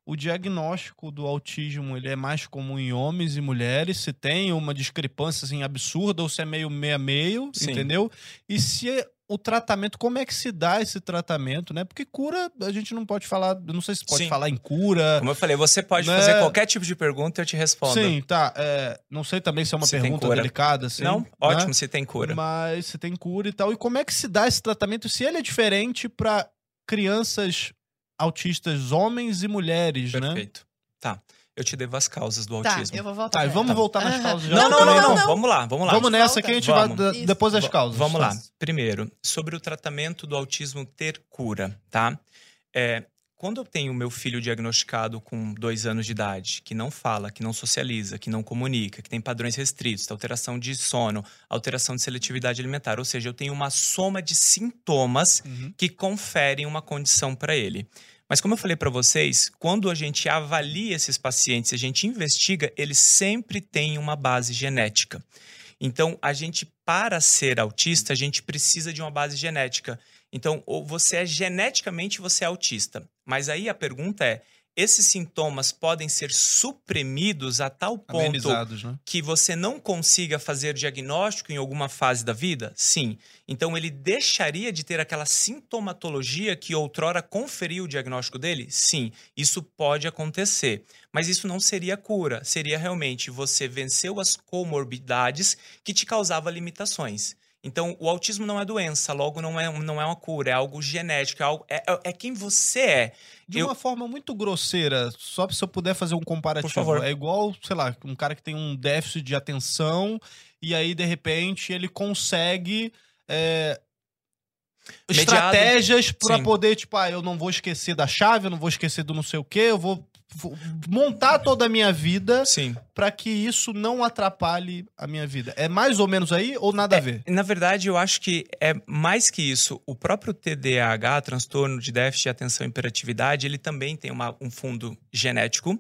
o diagnóstico do autismo ele é mais comum em homens e mulheres, se tem uma discrepância assim, absurda ou se é meio meia-meio, entendeu? E se... É, o tratamento, como é que se dá esse tratamento, né? Porque cura, a gente não pode falar, não sei se pode Sim. falar em cura. Como eu falei, você pode né? fazer qualquer tipo de pergunta e eu te respondo. Sim, tá. É, não sei também se é uma se pergunta delicada. Assim, não, ótimo, né? Se tem cura. Mas se tem cura e tal. E como é que se dá esse tratamento, se ele é diferente para crianças autistas, homens e mulheres, Perfeito. né? Perfeito. Tá. Eu te devo as causas do tá, autismo. Eu vou voltar. Tá, vamos tá. voltar nas causas. Uhum. Já não, não, não, não, não. Vamos lá, vamos lá. Vamos nessa que a gente vamos. vai Isso. depois das causas. Vamos lá. Primeiro, sobre o tratamento do autismo ter cura, tá? É, quando eu tenho meu filho diagnosticado com dois anos de idade, que não fala, que não socializa, que não comunica, que tem padrões restritos, alteração de sono, alteração de seletividade alimentar, ou seja, eu tenho uma soma de sintomas uhum. que conferem uma condição para ele. Mas como eu falei para vocês, quando a gente avalia esses pacientes, a gente investiga, eles sempre têm uma base genética. Então, a gente, para ser autista, a gente precisa de uma base genética. Então, ou você é geneticamente, você é autista. Mas aí a pergunta é, esses sintomas podem ser suprimidos a tal ponto né? que você não consiga fazer diagnóstico em alguma fase da vida? Sim. Então, ele deixaria de ter aquela sintomatologia que outrora conferiu o diagnóstico dele? Sim. Isso pode acontecer. Mas isso não seria cura. Seria realmente você venceu as comorbidades que te causavam limitações. Então, o autismo não é doença, logo não é, não é uma cura, é algo genético, é, algo, é, é quem você é. De eu... uma forma muito grosseira, só se eu puder fazer um comparativo. É igual, sei lá, um cara que tem um déficit de atenção e aí, de repente, ele consegue... É... Mediado. Estratégias para poder, tipo, ah, eu não vou esquecer da chave, eu não vou esquecer do não sei o quê, eu vou montar toda a minha vida para que isso não atrapalhe a minha vida. É mais ou menos aí ou nada é, a ver? Na verdade, eu acho que é mais que isso. O próprio T D A H, transtorno de déficit de atenção e hiperatividade, ele também tem uma, um fundo genético.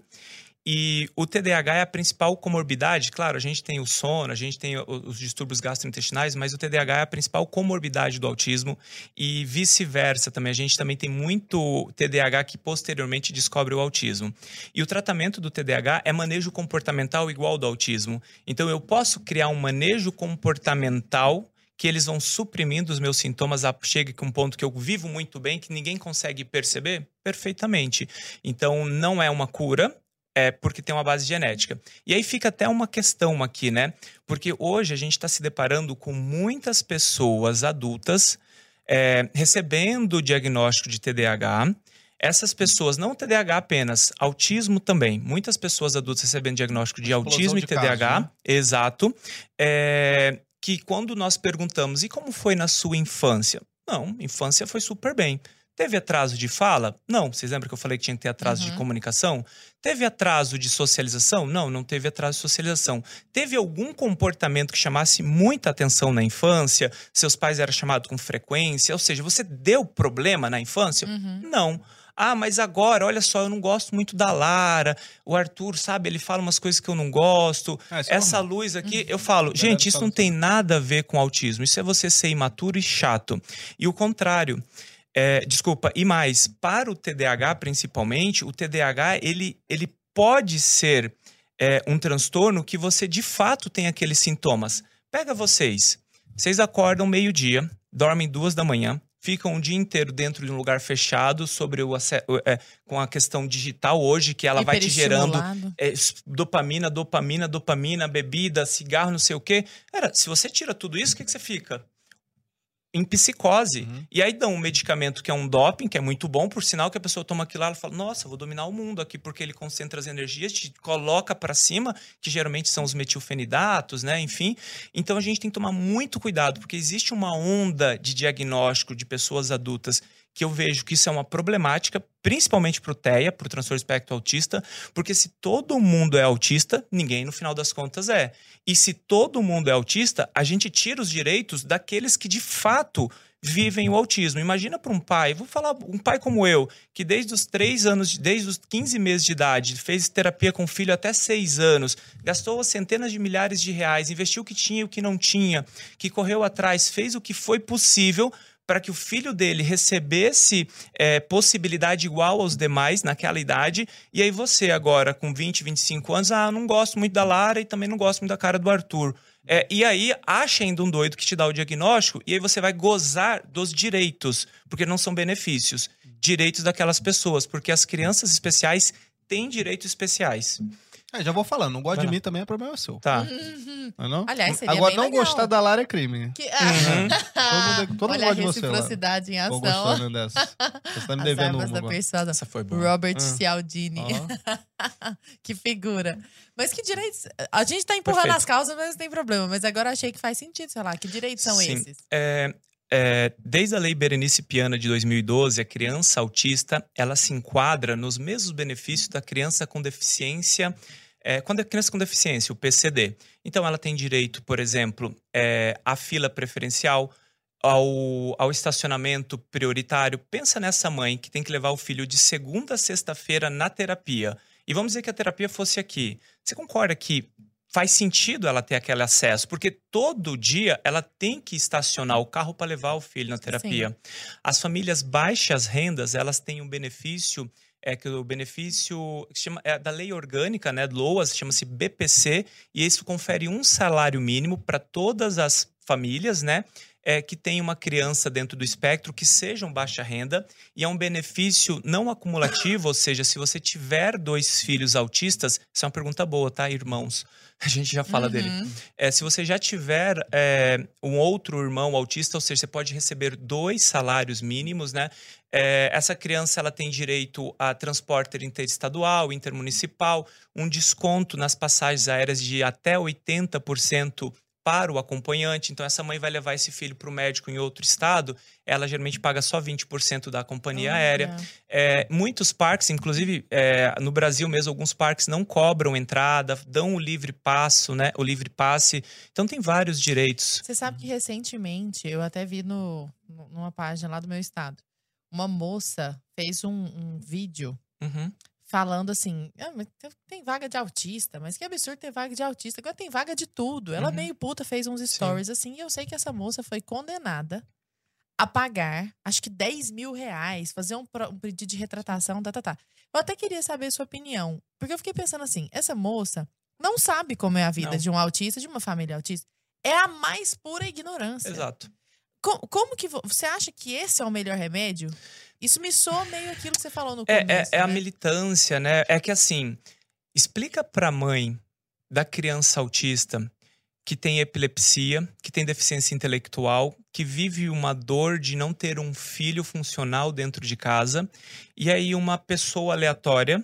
E o T D A H é a principal comorbidade. Claro, a gente tem o sono, a gente tem os distúrbios gastrointestinais, mas o T D A H é a principal comorbidade do autismo e vice-versa também. A gente também tem muito T D A H que posteriormente descobre o autismo. E o tratamento do T D A H é manejo comportamental igual ao do autismo. Então, eu posso criar um manejo comportamental que eles vão suprimindo os meus sintomas, a... chega que um ponto que eu vivo muito bem, que ninguém consegue perceber perfeitamente. Então, não é uma cura, é porque tem uma base genética. E aí fica até uma questão aqui, né? Porque hoje a gente está se deparando com muitas pessoas adultas é, recebendo o diagnóstico de T D A H. Essas pessoas, não T D A H apenas, autismo também. Muitas pessoas adultas recebendo diagnóstico de autismo e T D A H. Caso, né? Exato. É, que quando nós perguntamos, e como foi na sua infância? Não, infância foi super bem. Teve atraso de fala? Não. Vocês lembram que eu falei que tinha que ter atraso uhum. de comunicação? Teve atraso de socialização? Não, não teve atraso de socialização. Teve algum comportamento que chamasse muita atenção na infância? Seus pais eram chamados com frequência? Ou seja, você deu problema na infância? Uhum. Não. Ah, mas agora, olha só, eu não gosto muito da Lara. O Arthur, sabe, ele fala umas coisas que eu não gosto. Ah, Essa como? luz aqui, uhum. eu falo, gente, isso não tem nada a ver com autismo. Isso é você ser imaturo e chato. E o contrário. É, desculpa, e mais, para o T D A H principalmente, o T D A H ele, ele pode ser é, um transtorno que você de fato tem aqueles sintomas. Pega vocês, vocês acordam meio-dia, dormem duas da manhã, ficam o dia inteiro dentro de um lugar fechado sobre o é, com a questão digital hoje, que ela vai te gerando é, dopamina, dopamina, dopamina, bebida, cigarro, não sei o quê. Cara, se você tira tudo isso, o que, que você fica? Em psicose. Uhum. E aí dão um medicamento que é um doping, que é muito bom, por sinal que a pessoa toma aquilo lá, ela fala, nossa, vou dominar o mundo aqui, porque ele concentra as energias, te coloca pra cima, que geralmente são os metilfenidatos, né, enfim. Então a gente tem que tomar muito cuidado, porque existe uma onda de diagnóstico de pessoas adultas que eu vejo que isso é uma problemática, principalmente pro T E A, pro transtorno espectro autista, porque se todo mundo é autista, ninguém no final das contas é. E se todo mundo é autista, a gente tira os direitos daqueles que de fato vivem o autismo. Imagina para um pai, vou falar um pai como eu, que desde os três anos, desde os quinze meses de idade, fez terapia com o filho até seis anos, gastou centenas de milhares de reais, investiu o que tinha e o que não tinha, que correu atrás, fez o que foi possível para que o filho dele recebesse é, possibilidade igual aos demais naquela idade. E aí você agora, com vinte, vinte e cinco anos, ah, não gosto muito da Lara e também não gosto muito da cara do Arthur. É, e aí acha ainda um doido que te dá o diagnóstico e aí você vai gozar dos direitos, porque não são benefícios, direitos daquelas pessoas, porque as crianças especiais têm direitos especiais. É, já vou falando, não gosta de mim também é problema seu. Tá. Uhum. Não é não? Aliás, seria Agora, não legal. gostar da Lara é crime. Que... Uhum. todo mundo, todo Olha, mundo gosta de você. Reciprocidade em ação. Tô gostando dessa. Você tá me devendo uma. As Armas da Persuasão. Essa foi boa. Robert ah. Cialdini. Ah. Que figura. Mas que direitos... A gente tá empurrando Perfeito. as causas, mas não tem problema. Mas agora achei que faz sentido, sei lá. Que direitos são Sim. esses? É... É, desde a Lei Berenice Piana de dois mil e doze, a criança autista, ela se enquadra nos mesmos benefícios da criança com deficiência, é, quando é criança com deficiência, o P C D. Então, ela tem direito, por exemplo, é, à fila preferencial, ao, ao estacionamento prioritário. Pensa nessa mãe que tem que levar o filho de segunda a sexta-feira na terapia. E vamos dizer que a terapia fosse aqui. Você concorda que... faz sentido ela ter aquele acesso, porque todo dia ela tem que estacionar o carro para levar o filho na terapia. Sim. As famílias baixas rendas, elas têm um benefício, é que o benefício que se chama, é da lei orgânica, né, L O A S, chama-se B P C, e isso confere um salário mínimo para todas as famílias, né, é, que tem uma criança dentro do espectro, que sejam baixa renda, e é um benefício não acumulativo, ou seja, se você tiver dois filhos autistas, isso é uma pergunta boa, tá, irmãos? A gente já fala uhum. dele. É, se você já tiver é, um outro irmão autista, ou seja, você pode receber dois salários mínimos, né? É, essa criança, ela tem direito a transporte interestadual, intermunicipal, um desconto nas passagens aéreas de até oitenta por cento para o acompanhante. Então, essa mãe vai levar esse filho para o médico em outro estado, ela geralmente paga só vinte por cento da companhia ah, aérea. É. É, muitos parques, inclusive é, no Brasil mesmo, alguns parques não cobram entrada, dão o livre passo, né? O livre passe. Então, tem vários direitos. Você sabe que recentemente, eu até vi no, numa página lá do meu estado, uma moça fez um, um vídeo uhum. falando assim, ah, mas tem vaga de autista, mas que absurdo ter vaga de autista. Agora tem vaga de tudo. Ela uhum. meio puta fez uns stories Sim. assim. E eu sei que essa moça foi condenada a pagar, acho que dez mil reais, fazer um, um pedido de retratação, tá, tá, tá. Eu até queria saber a sua opinião. Porque eu fiquei pensando assim, essa moça não sabe como é a vida não. de um autista, de uma família autista. é a mais pura ignorância. Exato. Como, como que você acha que esse é o melhor remédio? Isso me soa meio aquilo que você falou no começo. É, é, é né? a militância, né? É que assim, explica pra mãe da criança autista que tem epilepsia, que tem deficiência intelectual, que vive uma dor de não ter um filho funcional dentro de casa. E aí uma pessoa aleatória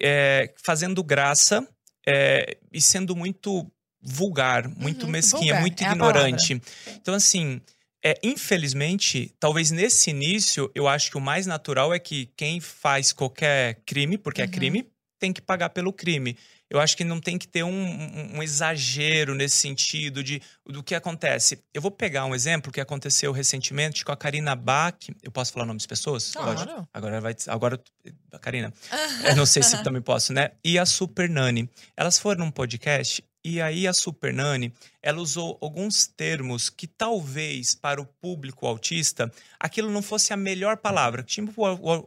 é, fazendo graça é, e sendo muito vulgar, muito uhum, mesquinha, vulgar. muito é ignorante. Então assim... É, infelizmente, talvez nesse início, eu acho que o mais natural é que quem faz qualquer crime, porque uhum. é crime, tem que pagar pelo crime. Eu acho que não tem que ter um, um, um exagero nesse sentido de, do que acontece. Eu vou pegar um exemplo que aconteceu recentemente com a Karina Bach. Eu posso falar o nome das pessoas? Claro. Agora vai... Agora... Karina. Eu não sei se também posso, né? E a Supernanny. Elas foram num podcast... E aí a Supernanny, ela usou alguns termos que talvez para o público autista, aquilo não fosse a melhor palavra. Tipo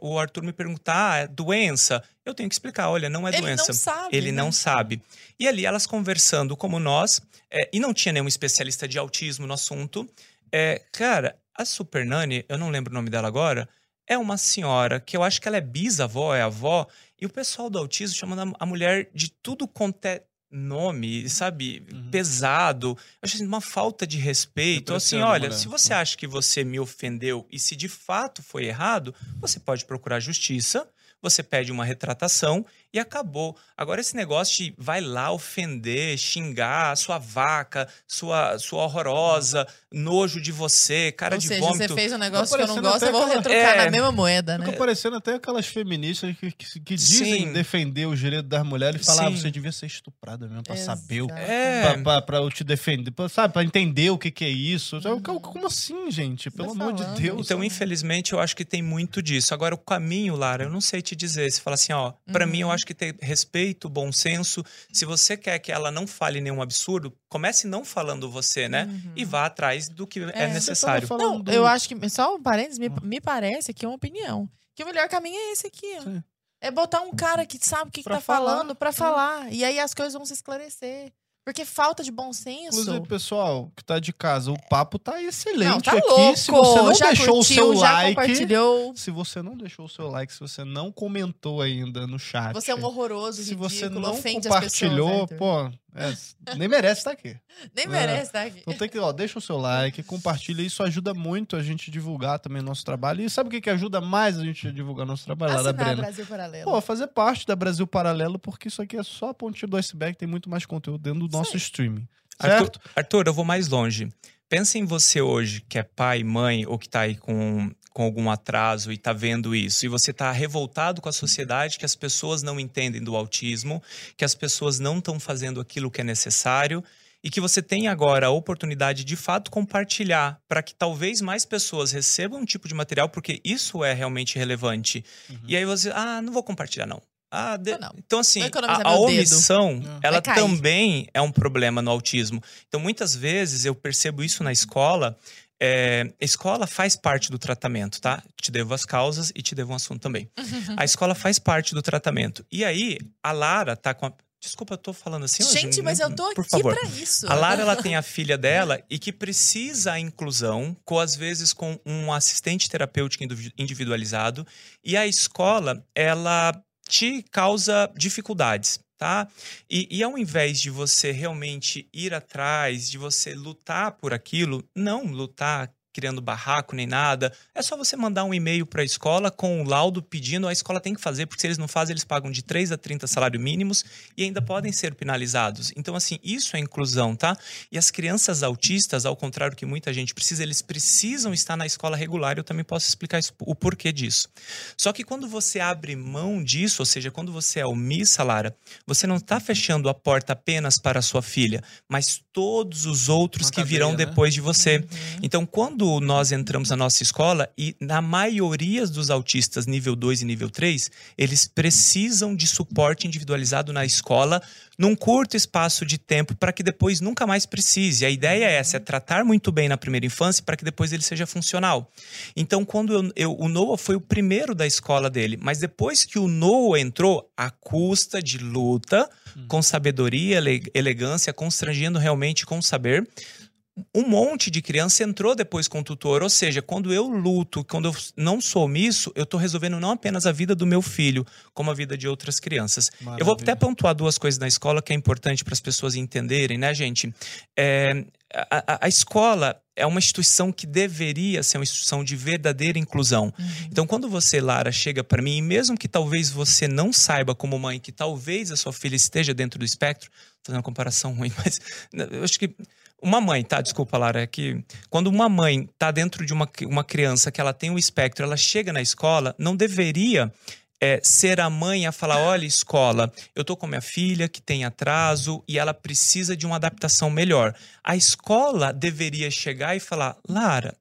o Arthur me perguntar, ah, é doença? Eu tenho que explicar, olha, não é Ele doença. Ele não sabe. Ele né? não sabe. E ali elas conversando como nós, é, e não tinha nenhum especialista de autismo no assunto. É, cara, a Supernanny, eu não lembro o nome dela agora, é uma senhora que eu acho que ela é bisavó, é avó. E o pessoal do autismo chamando a mulher de tudo quanto é nome, sabe, uhum. pesado. Eu acho assim, uma falta de respeito. Assim, olha, mulher. se você acha que você me ofendeu e se de fato foi errado, você pode procurar justiça, você pede uma retratação e acabou. Agora esse negócio de vai lá ofender, xingar, sua vaca, sua, sua horrorosa, nojo de você, cara Ou de seja, vômito. Você fez um negócio que eu não gosto, eu vou aquela... retrucar é... na mesma moeda, né? Fica parecendo até aquelas feministas que, que, que dizem Sim. defender os direitos das mulheres e falar, ah, você devia ser estuprada mesmo pra Exato. saber, é. pra, pra, pra eu te defender, pra, sabe, pra entender o que que é isso. Hum. Como assim, gente? Pelo amor de Deus. Então, infelizmente, eu acho que tem muito disso. Agora, o caminho, Lara, eu não sei te dizer. Você fala assim, ó, pra uhum. mim, eu acho que ter respeito, bom senso. Se você quer que ela não fale nenhum absurdo, comece não falando você, né? Uhum. E vá atrás do que é, é necessário. Não, do... eu acho que, só um parênteses, me, me parece que é uma opinião. Que o melhor caminho é esse aqui, ó. Sim. É botar um cara que sabe o que, que tá falar, falando pra falar. É. E aí as coisas vão se esclarecer. Porque falta de bom senso... Inclusive, pessoal, que tá de casa, o papo tá excelente não, tá aqui. Louco. Se você não já deixou curtiu, o seu já like... compartilhou. Se você não deixou o seu like, se você não comentou ainda no chat... Você é um horroroso, ridículo, ofende as pessoas. Se você não compartilhou, pô... É, nem merece estar aqui. Nem é. merece estar aqui. Então tem que, ó, deixa o seu like, compartilha. Isso ajuda muito a gente divulgar também nosso trabalho. E sabe o que, que ajuda mais a gente a divulgar nosso trabalho? Assinar Lara Brenner. Brasil Paralelo. Pô, fazer parte da Brasil Paralelo, porque isso aqui é só a pontinha do iceberg. Tem muito mais conteúdo dentro do Sim. nosso streaming. Certo? Arthur, Arthur, eu vou mais longe. Pensa em você hoje, que é pai, mãe, ou que tá aí com... com algum atraso e tá vendo isso, e você tá revoltado com a sociedade, que as pessoas não entendem do autismo, que as pessoas não estão fazendo aquilo que é necessário, e que você tem agora a oportunidade de, de fato, compartilhar para que talvez mais pessoas recebam um tipo de material, porque isso é realmente relevante. Uhum. E aí você, ah, não vou compartilhar não. Ah, de... não. Então assim, a, a omissão, dedo. ela também é um problema no autismo. Então muitas vezes eu percebo isso na escola. É, a escola faz parte do tratamento, tá? Te devo as causas e te devo um assunto também. Uhum. A escola faz parte do tratamento. E aí, a Lara tá com a... Desculpa, eu tô falando assim hoje? Gente, mas eu tô aqui pra isso. A Lara, ela tem a filha dela e que precisa a inclusão, com, às vezes com um assistente terapêutico individualizado. E a escola, ela te causa dificuldades. Tá? E, e ao invés de você realmente ir atrás, de você lutar por aquilo, não lutar criando barraco nem nada, é só você mandar um e-mail para a escola com o laudo pedindo, a escola tem que fazer, porque se eles não fazem, eles pagam de três a trinta salários mínimos e ainda podem ser penalizados. Então, assim, isso é inclusão, tá? E as crianças autistas, ao contrário que muita gente precisa, eles precisam estar na escola regular, eu também posso explicar isso, o porquê disso. Só que quando você abre mão disso, ou seja, quando você é omissa, Lara, você não está fechando a porta apenas para a sua filha, mas todos os outros Uma que cadeia, virão né? depois de você. Uhum. Então, quando quando nós entramos na nossa escola, e na maioria dos autistas nível dois e nível três, eles precisam de suporte individualizado na escola num curto espaço de tempo para que depois nunca mais precise. A ideia é essa, é tratar muito bem na primeira infância para que depois ele seja funcional. Então, quando eu, eu, o Noah foi o primeiro da escola dele, mas depois que o Noah entrou, à custa de luta, hum. com sabedoria, ele, elegância, constrangendo realmente com saber, um monte de criança entrou depois com o tutor. Ou seja, quando eu luto, quando eu não sou omisso, eu estou resolvendo não apenas a vida do meu filho, como a vida de outras crianças. Maravilha. Eu vou até pontuar duas coisas na escola que é importante para as pessoas entenderem, né, gente? É, a, a escola é uma instituição que deveria ser uma instituição de verdadeira inclusão. Uhum. Então, quando você, Lara, chega para mim, e mesmo que talvez você não saiba como mãe, que talvez a sua filha esteja dentro do espectro, tô fazendo uma comparação ruim, mas eu acho que uma mãe, tá? Desculpa, Lara, é que quando uma mãe tá dentro de uma, uma criança que ela tem um espectro, ela chega na escola, não deveria é, ser a mãe a falar, olha, escola, eu tô com minha filha que tem atraso e ela precisa de uma adaptação melhor. A escola deveria chegar e falar, Lara,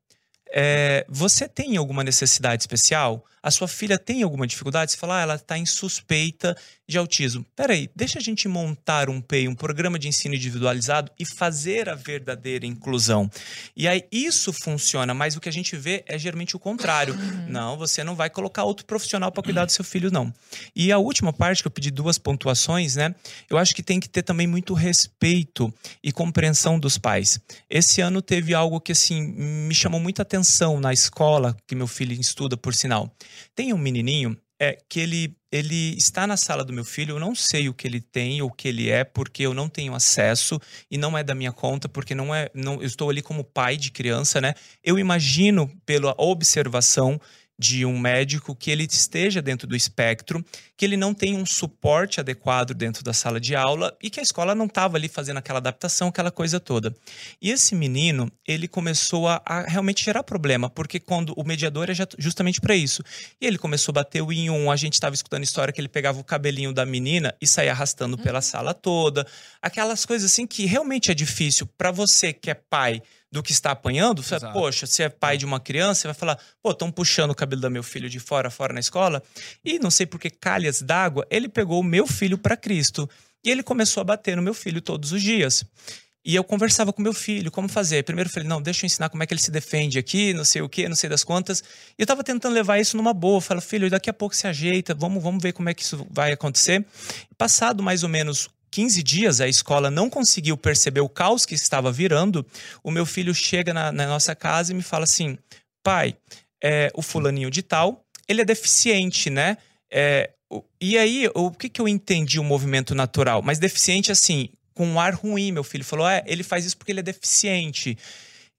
é, você tem alguma necessidade especial? A sua filha tem alguma dificuldade? Você fala, ah, ela está em suspeita de autismo. Peraí, deixa a gente montar um P E I, um programa de ensino individualizado e fazer a verdadeira inclusão. E aí isso funciona, mas o que a gente vê é geralmente o contrário. Não, você não vai colocar outro profissional para cuidar do seu filho, não. E a última parte, que eu pedi duas pontuações, né? Eu acho que tem que ter também muito respeito e compreensão dos pais. Esse ano teve algo que, assim, me chamou muita atenção na escola, que meu filho estuda, por sinal. Tem um menininho é, que ele, ele está na sala do meu filho, eu não sei o que ele tem ou o que ele é, porque eu não tenho acesso e não é da minha conta, porque não é, não, eu estou ali como pai de criança, né? Eu imagino, pela observação de um médico, que ele esteja dentro do espectro, que ele não tem um suporte adequado dentro da sala de aula e que a escola não estava ali fazendo aquela adaptação, aquela coisa toda. E esse menino, ele começou a, a realmente gerar problema, porque quando o mediador é justamente para isso. E ele começou a bater o em um, a gente estava escutando a história que ele pegava o cabelinho da menina e saía arrastando pela hum. sala toda. Aquelas coisas assim que realmente é difícil para você que é pai do que está apanhando. Você, poxa, se é pai de uma criança, você vai falar, pô, estão puxando o cabelo do meu filho de fora a fora na escola. E não sei por que calhas d'água, ele pegou o meu filho para Cristo. E ele começou a bater no meu filho todos os dias. E eu conversava com meu filho, como fazer? Primeiro eu falei, não, deixa eu ensinar como é que ele se defende aqui, não sei o que, não sei das quantas. E eu tava tentando levar isso numa boa. Eu falei, filho, daqui a pouco se ajeita, vamos, vamos ver como é que isso vai acontecer. E passado mais ou menos quinze dias, a escola não conseguiu perceber o caos que estava virando. O meu filho chega na, na nossa casa e me fala assim, pai, é, o fulaninho de tal, ele é deficiente, né? É, o, e aí, o que, que eu entendi o movimento natural? Mas deficiente, assim, com um ar ruim, meu filho falou, é, ele faz isso porque ele é deficiente.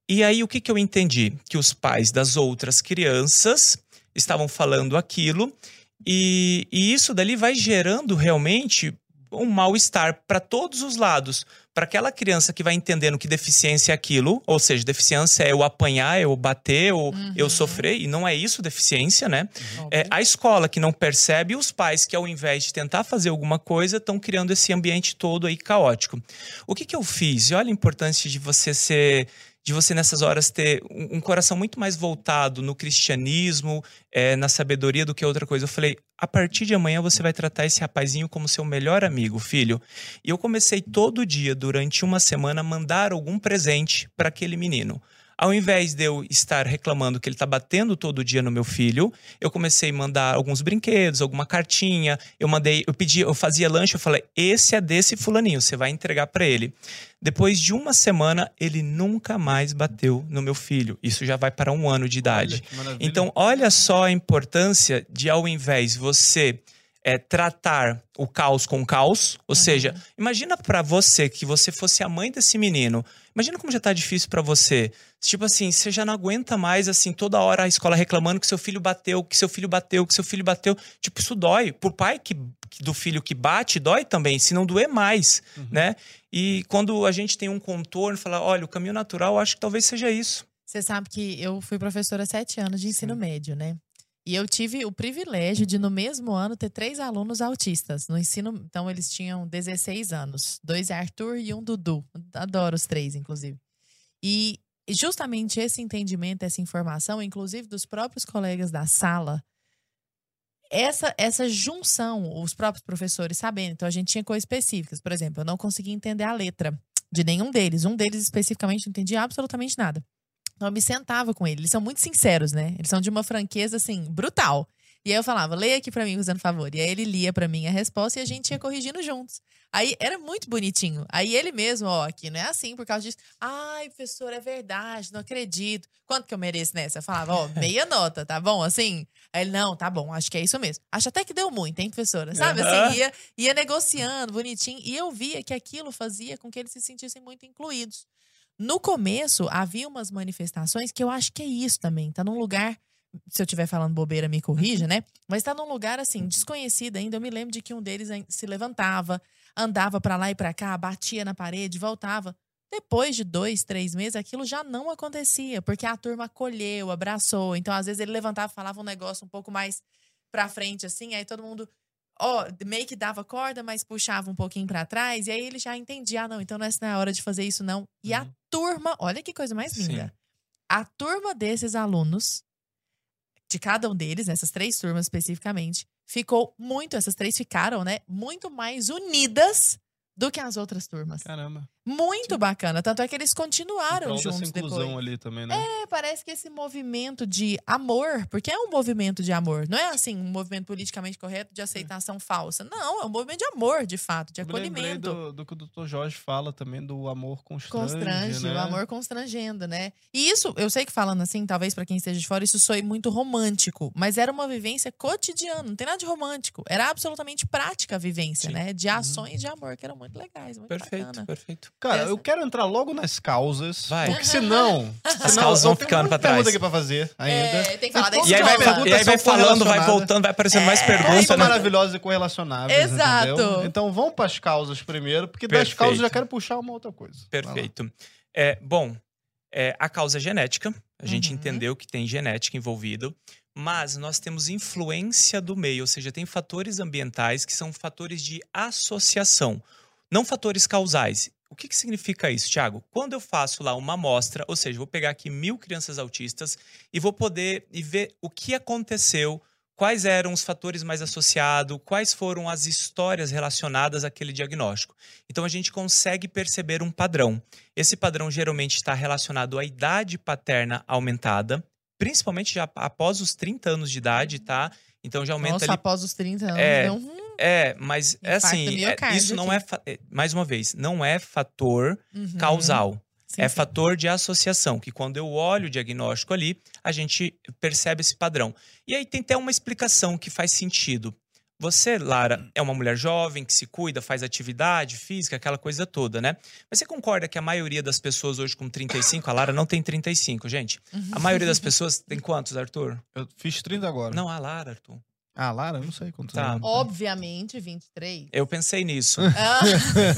E aí, o que, que eu entendi? Que os pais das outras crianças estavam falando aquilo e, e isso dali vai gerando realmente um mal-estar para todos os lados. Para aquela criança que vai entendendo que deficiência é aquilo, ou seja, deficiência é eu apanhar, eu bater, ou uhum. eu sofrer, e não é isso deficiência, né? Uhum. É, a escola que não percebe, os pais que ao invés de tentar fazer alguma coisa, estão criando esse ambiente todo aí caótico. O que que eu fiz? E olha a importância de você ser... de você nessas horas ter um coração muito mais voltado no cristianismo, é, na sabedoria do que outra coisa. Eu falei, a partir de amanhã você vai tratar esse rapazinho como seu melhor amigo, filho. E eu comecei todo dia, durante uma semana, a mandar algum presente para aquele menino. Ao invés de eu estar reclamando que ele está batendo todo dia no meu filho, eu comecei a mandar alguns brinquedos, alguma cartinha. Eu mandei, eu pedi, eu fazia lanche, eu falei, esse é desse fulaninho, você vai entregar para ele. Depois de uma semana, ele nunca mais bateu no meu filho. Isso já vai para um ano de idade. Olha, então, olha só a importância de, ao invés você é, tratar o caos com caos, ou uhum. seja, imagina para você que você fosse a mãe desse menino. Imagina como já tá difícil para você. Tipo assim, você já não aguenta mais, assim, toda hora a escola reclamando que seu filho bateu, que seu filho bateu, que seu filho bateu. Tipo, isso dói. Pro pai que, do filho que bate, dói também, se não doer mais, uhum. né? E quando a gente tem um contorno, fala, olha, o caminho natural, acho que talvez seja isso. Você sabe que eu fui professora há sete anos de ensino Sim. médio, né? E eu tive o privilégio de, no mesmo ano, ter três alunos autistas no ensino. Então, eles tinham dezesseis anos. Dois é Arthur e um Dudu. Adoro os três, inclusive. E justamente esse entendimento, essa informação, inclusive dos próprios colegas da sala, essa, essa junção, os próprios professores sabendo. Então, a gente tinha coisas específicas. Por exemplo, eu não conseguia entender a letra de nenhum deles. Um deles, especificamente, não entendia absolutamente nada. Então, eu me sentava com ele. Eles são muito sinceros, né? Eles são de uma franqueza, assim, brutal. E aí eu falava, leia aqui pra mim, fazendo favor. E aí ele lia pra mim a resposta e a gente ia corrigindo juntos. Aí era muito bonitinho. Aí ele mesmo, ó, aqui não é assim, por causa disso. Ai, professor, é verdade, não acredito. Quanto que eu mereço nessa? Eu falava, ó, meia nota, tá bom? Assim. Aí ele, não, tá bom, acho que é isso mesmo. Acho até que deu muito, hein, professora? Sabe, uhum. assim, ia, ia negociando, bonitinho. E eu via que aquilo fazia com que eles se sentissem muito incluídos. No começo, havia umas manifestações que eu acho que é isso também. Tá num lugar... Se eu estiver falando bobeira, me corrija, né? Mas tá num lugar, assim, desconhecido ainda. Eu me lembro de que um deles se levantava, andava pra lá e pra cá, batia na parede, voltava. Depois de dois, três meses, aquilo já não acontecia. Porque a turma acolheu, abraçou. Então, às vezes, ele levantava, falava um negócio um pouco mais pra frente, assim. Aí todo mundo, ó, meio que dava corda, mas puxava um pouquinho pra trás. E aí ele já entendia, ah, não, então não é na hora de fazer isso, não. E a turma, olha que coisa mais linda. Sim. A turma desses alunos... de cada um deles, nessas três turmas especificamente, ficou muito, essas três ficaram, né, muito mais unidas do que as outras turmas. Caramba. Muito Sim. bacana, tanto é que eles continuaram juntos depois. Essa inclusão ali também, né? É, parece que esse movimento de amor, porque é um movimento de amor, não é assim, um movimento politicamente correto de aceitação é. falsa. Não, é um movimento de amor, de fato, de Eu acolhimento. Eu lembrei do que o doutor Jorge fala também, do amor constrange, Constrange, né? o amor constrangendo, né? E isso, eu sei que falando assim, talvez pra quem esteja de fora, isso soe muito romântico, mas era uma vivência cotidiana, não tem nada de romântico, era absolutamente prática a vivência, Sim. né? De ações uhum. de amor, que eram muito legais, muito perfeito, bacana. Perfeito. Cara, Essa. eu quero entrar logo nas causas, vai. porque senão... As senão, causas vão ficando pra trás. Tem muita pergunta aqui pra fazer ainda. É, tem que falar da escola. E aí vai, e aí vai falando, vai voltando, vai aparecendo é. mais perguntas. São né? maravilhosas e correlacionáveis, Exato. entendeu? Então vamos pras causas primeiro, porque Perfeito. das causas eu já quero puxar uma outra coisa. Perfeito. É, bom, é, a causa é genética. A gente uhum. entendeu que tem genética envolvida. Mas nós temos influência do meio, ou seja, tem fatores ambientais que são fatores de associação. Não fatores causais. O que, que significa isso, Thiago? Quando eu faço lá uma amostra, ou seja, vou pegar aqui mil crianças autistas e vou poder e ver o que aconteceu, quais eram os fatores mais associados, quais foram as histórias relacionadas àquele diagnóstico. Então, a gente consegue perceber um padrão. Esse padrão geralmente está relacionado à idade paterna aumentada, principalmente já após os trinta anos de idade, tá? Então, já aumenta Nossa, ali... após os trinta anos, é... não... É, mas é assim, é, isso não aqui. é, mais uma vez, não é fator uhum. causal. Sim, é sim. fator de associação, que quando eu olho o diagnóstico ali, a gente percebe esse padrão. E aí tem até uma explicação que faz sentido. Você, Lara, é uma mulher jovem que se cuida, faz atividade física, aquela coisa toda, né? Mas você concorda que a maioria das pessoas hoje com trinta e cinco, a Lara não tem trinta e cinco, gente? Uhum. A maioria das pessoas tem quantos, Arthur? Eu fiz trinta agora. Não, a Lara, Arthur. Ah, Lara, eu não sei quanto tá. Obviamente, vinte e três. Eu pensei nisso.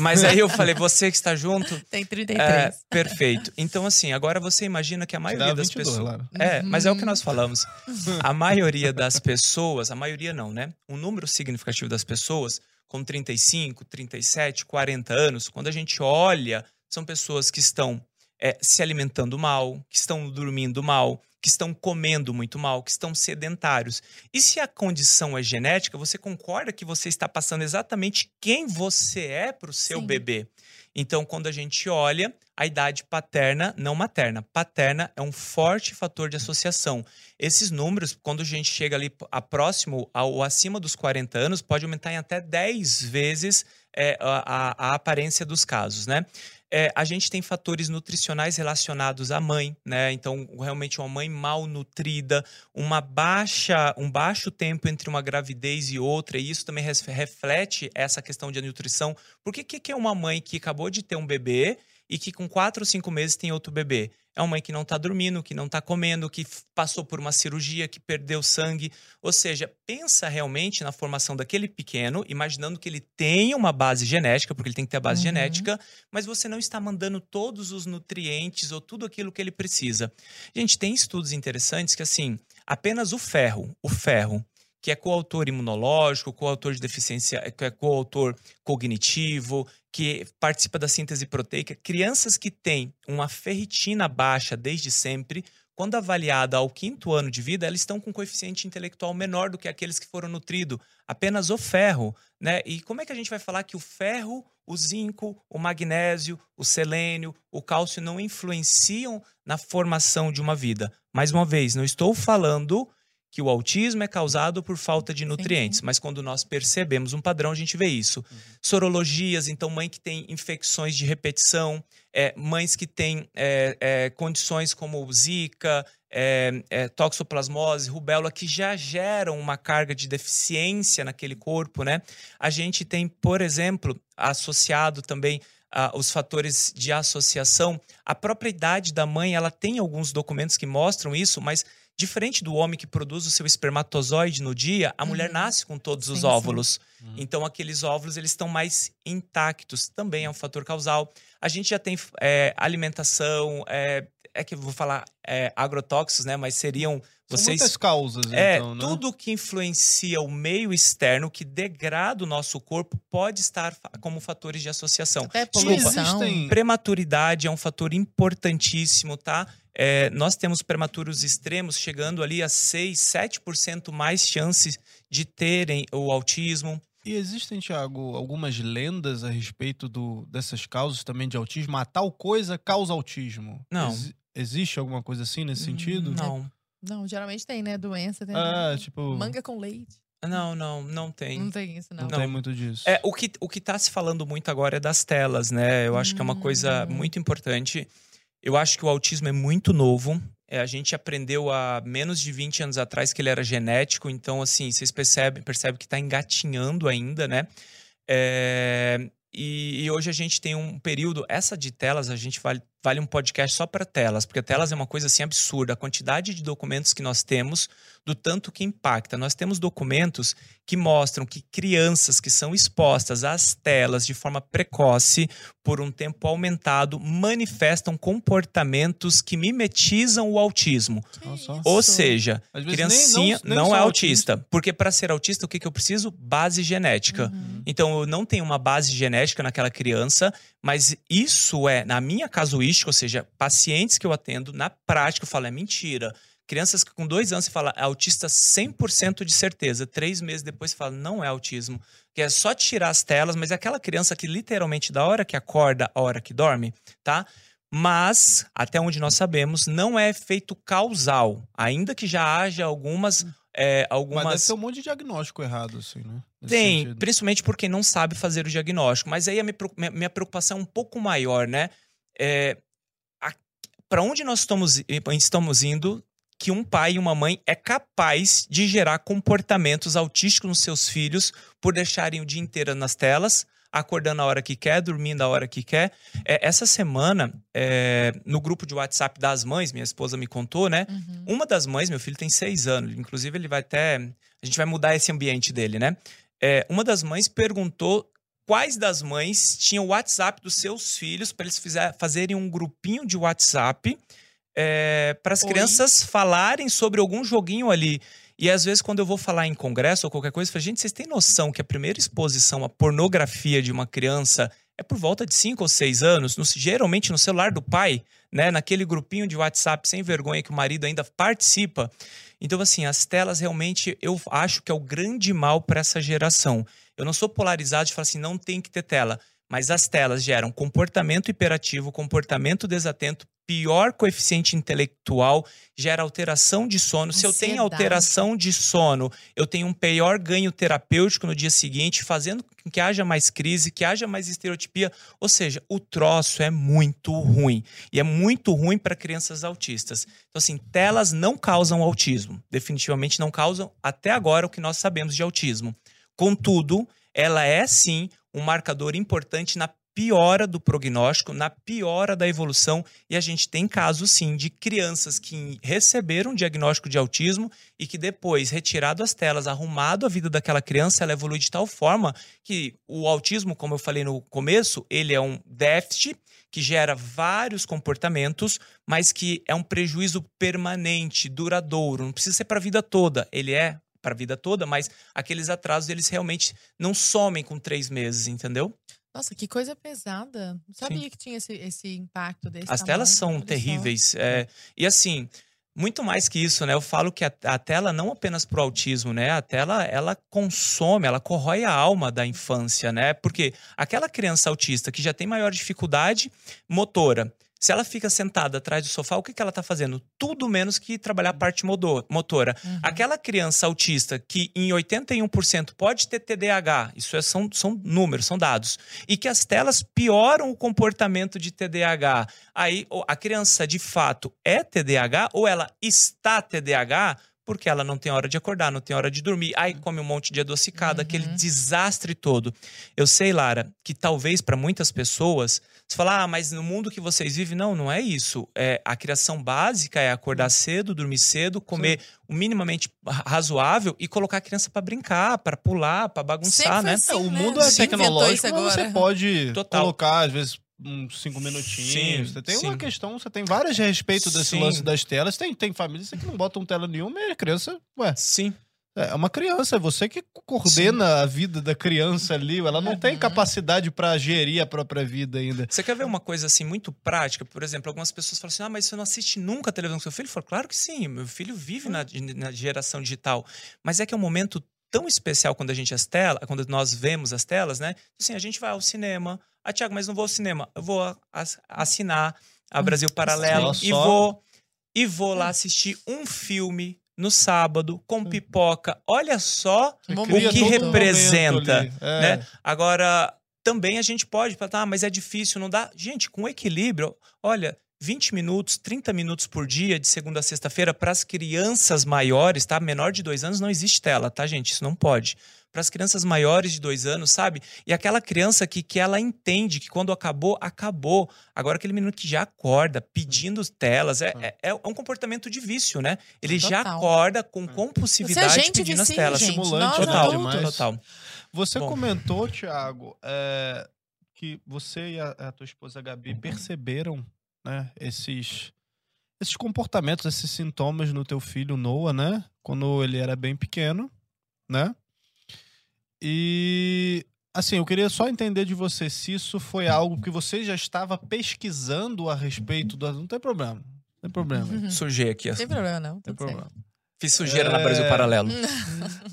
Mas aí eu falei, você que está junto... Tem trinta e três. É, perfeito. Então, assim, agora você imagina que a maioria Tirava das vinte e dois, pessoas... Lara. É, uhum. mas é o que nós falamos. A maioria das pessoas... A maioria não, né? Um número significativo das pessoas, com trinta e cinco, trinta e sete, quarenta anos, quando a gente olha, são pessoas que estão é, se alimentando mal, que estão dormindo mal, que estão comendo muito mal, que estão sedentários. E se a condição é genética, você concorda que você está passando exatamente quem você é para o seu Sim. bebê. Então, quando a gente olha, a idade paterna, não materna. Paterna é um forte fator de associação. Esses números, quando a gente chega ali a próximo ou acima dos quarenta anos, pode aumentar em até dez vezes é, a, a, a aparência dos casos, né? É, a gente tem fatores nutricionais relacionados à mãe, né? Então, realmente uma mãe malnutrida, uma baixa, um baixo tempo entre uma gravidez e outra, e isso também reflete essa questão de nutrição. Por que, que é uma mãe que acabou de ter um bebê e que com quatro ou cinco meses tem outro bebê? É uma mãe que não está dormindo, que não está comendo, que passou por uma cirurgia, que perdeu sangue. Ou seja, pensa realmente na formação daquele pequeno, imaginando que ele tem uma base genética, porque ele tem que ter a base uhum. genética, mas você não está mandando todos os nutrientes ou tudo aquilo que ele precisa. Gente, tem estudos interessantes que, assim, apenas o ferro, o ferro, que é coautor imunológico, coautor de deficiência, que é coautor cognitivo, que participa da síntese proteica. Crianças que têm uma ferritina baixa desde sempre, quando avaliada ao quinto ano de vida, elas estão com um coeficiente intelectual menor do que aqueles que foram nutridos, apenas o ferro, né? E como é que a gente vai falar que o ferro, o zinco, o magnésio, o selênio, o cálcio não influenciam na formação de uma vida? Mais uma vez, não estou falando que o autismo é causado por falta de nutrientes, mas quando nós percebemos um padrão, a gente vê isso. Uhum. Sorologias, então mãe que tem infecções de repetição, é, mães que têm é, é, condições como zika, é, é, toxoplasmose, rubéola, que já geram uma carga de deficiência naquele corpo, né? A gente tem, por exemplo, associado também Ah, os fatores de associação. A própria idade da mãe, ela tem alguns documentos que mostram isso, mas diferente do homem que produz o seu espermatozoide no dia, a uhum. mulher nasce com todos sim, os óvulos. Uhum. Então, aqueles óvulos, eles estão mais intactos. Também é um fator causal. A gente já tem é, alimentação, é, é que eu vou falar é, agrotóxicos, né? Mas seriam... Vocês, são muitas causas, é, então, né? Tudo que influencia o meio externo, que degrada o nosso corpo, pode estar como fatores de associação. Até existem... Prematuridade é um fator importantíssimo, tá? É, nós temos prematuros extremos chegando ali a seis, sete por cento mais chances de terem o autismo. E existem, Thiago, algumas lendas a respeito do, dessas causas também de autismo? A tal coisa causa autismo? Não. Ex- existe alguma coisa assim nesse sentido? Não. Não, geralmente tem, né? Doença, tem. Ah, né? Tipo... Manga com leite. Não, não, não tem. Não tem isso, não. Não, não. Tem muito disso. É, o que, o que tá se falando muito agora é das telas, né? Eu acho hum. que é uma coisa muito importante. Eu acho que o autismo é muito novo. É, a gente aprendeu há menos de vinte anos atrás que ele era genético. Então, assim, vocês percebem, percebem que tá engatinhando ainda, né? É... E, e hoje a gente tem um período... Essa de telas, a gente vale, vale um podcast só para telas. Porque telas é uma coisa assim absurda. A quantidade de documentos que nós temos, do tanto que impacta. Nós temos documentos que mostram que crianças que são expostas às telas de forma precoce, por um tempo aumentado, manifestam comportamentos que mimetizam o autismo. Nossa. Ou seja, criancinha nem, não, nem não é autista. autista. Porque para ser autista, o que, que eu preciso? Base genética. Uhum. Então, eu não tenho uma base genética naquela criança, mas isso é, na minha casuística, ou seja, pacientes que eu atendo, na prática eu falo, é mentira. Crianças que com dois anos você fala, é autista cem por cento de certeza. Três meses depois você fala, não é autismo. Que é só tirar as telas, mas é aquela criança que literalmente da hora que acorda, a hora que dorme, tá? Mas, até onde nós sabemos, não é efeito causal. Ainda que já haja algumas... É, algumas... Mas deve ter um monte de diagnóstico errado, assim, né? Nesse tem, sentido. Principalmente por quem não sabe fazer o diagnóstico. Mas aí a minha preocupação é um pouco maior, né? É, para onde nós estamos, estamos indo que um pai e uma mãe é capaz de gerar comportamentos autísticos nos seus filhos por deixarem o dia inteiro nas telas, acordando a hora que quer, dormindo a hora que quer. É, essa semana, é, no grupo de WhatsApp das mães, minha esposa me contou, né? Uhum. Uma das mães, meu filho tem seis anos, inclusive ele vai até... A gente vai mudar esse ambiente dele, né? É, uma das mães perguntou quais das mães tinham o WhatsApp dos seus filhos para eles fizer, fazerem um grupinho de WhatsApp é, para as crianças falarem sobre algum joguinho ali. E às vezes quando eu vou falar em congresso ou qualquer coisa, eu falo, gente, vocês têm noção que a primeira exposição à pornografia de uma criança é por volta de cinco ou seis anos, no, geralmente no celular do pai, né, naquele grupinho de WhatsApp sem vergonha que o marido ainda participa. Então assim, as telas realmente eu acho que é o grande mal para essa geração. Eu não sou polarizado de falar assim, não tem que ter tela, mas as telas geram comportamento hiperativo, comportamento desatento, pior coeficiente intelectual, gera alteração de sono. Ansiedade. Se eu tenho alteração de sono, eu tenho um pior ganho terapêutico no dia seguinte, fazendo com que haja mais crise, que haja mais estereotipia. Ou seja, o troço é muito ruim. E é muito ruim para crianças autistas. Então, assim, telas não causam autismo. Definitivamente não causam, até agora, o que nós sabemos de autismo. Contudo, ela é, sim, um marcador importante na piora do prognóstico, na piora da evolução, e a gente tem casos sim de crianças que receberam diagnóstico de autismo e que depois, retirado as telas, arrumado a vida daquela criança, ela evolui de tal forma que o autismo, como eu falei no começo, ele é um déficit que gera vários comportamentos, mas que é um prejuízo permanente, duradouro, não precisa ser para a vida toda, ele é para a vida toda, mas aqueles atrasos, eles realmente não somem com três meses, entendeu? Nossa, que coisa pesada. Não sabia Sim. que tinha esse, esse impacto desse As tamanho, telas são terríveis. É, e assim, muito mais que isso, né? Eu falo que a, a tela não apenas pro autismo, né? A tela, ela consome, ela corrói a alma da infância, né? Porque aquela criança autista que já tem maior dificuldade motora, se ela fica sentada atrás do sofá, o que, que ela está fazendo? Tudo menos que trabalhar a parte motora. Uhum. Aquela criança autista que em oitenta e um por cento pode ter T D A H, isso é, são, são números, são dados, e que as telas pioram o comportamento de T D A H. Aí a criança de fato é T D A H ou ela está T D A H? Porque ela não tem hora de acordar, não tem hora de dormir. Aí come um monte de adocicado, uhum. aquele desastre todo. Eu sei, Lara, que talvez para muitas pessoas, você fala, ah, mas no mundo que vocês vivem, não, não é isso. É, a criação básica é acordar cedo, dormir cedo, comer Sim. o minimamente razoável e colocar a criança para brincar, para pular, para bagunçar, né? Assim, o mundo né? é tecnológico, mas você pode Total. colocar, às vezes... uns cinco minutinhos. Sim, você tem sim. uma questão, você tem várias a respeito desse sim. lance das telas. Tem, tem famílias que não botam tela nenhuma e a criança, ué. Sim. É uma criança, é você que coordena Sim. a vida da criança ali. Ela não uhum. tem capacidade para gerir a própria vida ainda. Você quer ver uma coisa assim muito prática? Por exemplo, algumas pessoas falam assim, ah, mas você não assiste nunca a televisão com seu filho? Eu falo, claro que sim, meu filho vive na, na geração digital. Mas é que é um momento tão especial quando a gente as telas, quando nós vemos as telas, né? Assim, a gente vai ao cinema. Ah, Thiago, mas não vou ao cinema. Eu vou assinar a Brasil Paralelo e vou, e vou lá assistir um filme no sábado com pipoca. Olha só o que representa. É. Né? Agora, também a gente pode falar, ah, mas é difícil, não dá. Gente, com equilíbrio, olha... vinte minutos, trinta minutos por dia, de segunda a sexta-feira, para as crianças maiores, tá? Menor de dois anos não existe tela, tá, gente? Isso não pode. Para as crianças maiores de dois anos, sabe? E aquela criança que, que ela entende que quando acabou, acabou. Agora aquele menino que já acorda pedindo telas, é, é, é um comportamento de vício, né? Ele Total. já acorda com compulsividade é pedindo as telas. Gente. Estimulante, Total. Total. Total. Você Bom. comentou, Thiago, é, que você e a, a tua esposa Gabi perceberam Né? Esses, esses comportamentos, esses sintomas no teu filho Noah, né? Quando ele era bem pequeno, né? E, assim, eu queria só entender de você se isso foi algo que você já estava pesquisando a respeito do... Não tem problema, não tem problema. Uhum. Sujei aqui. Não tem problema, não. Não tem problema. Certo. Fiz sujeira é... na Brasil Paralelo.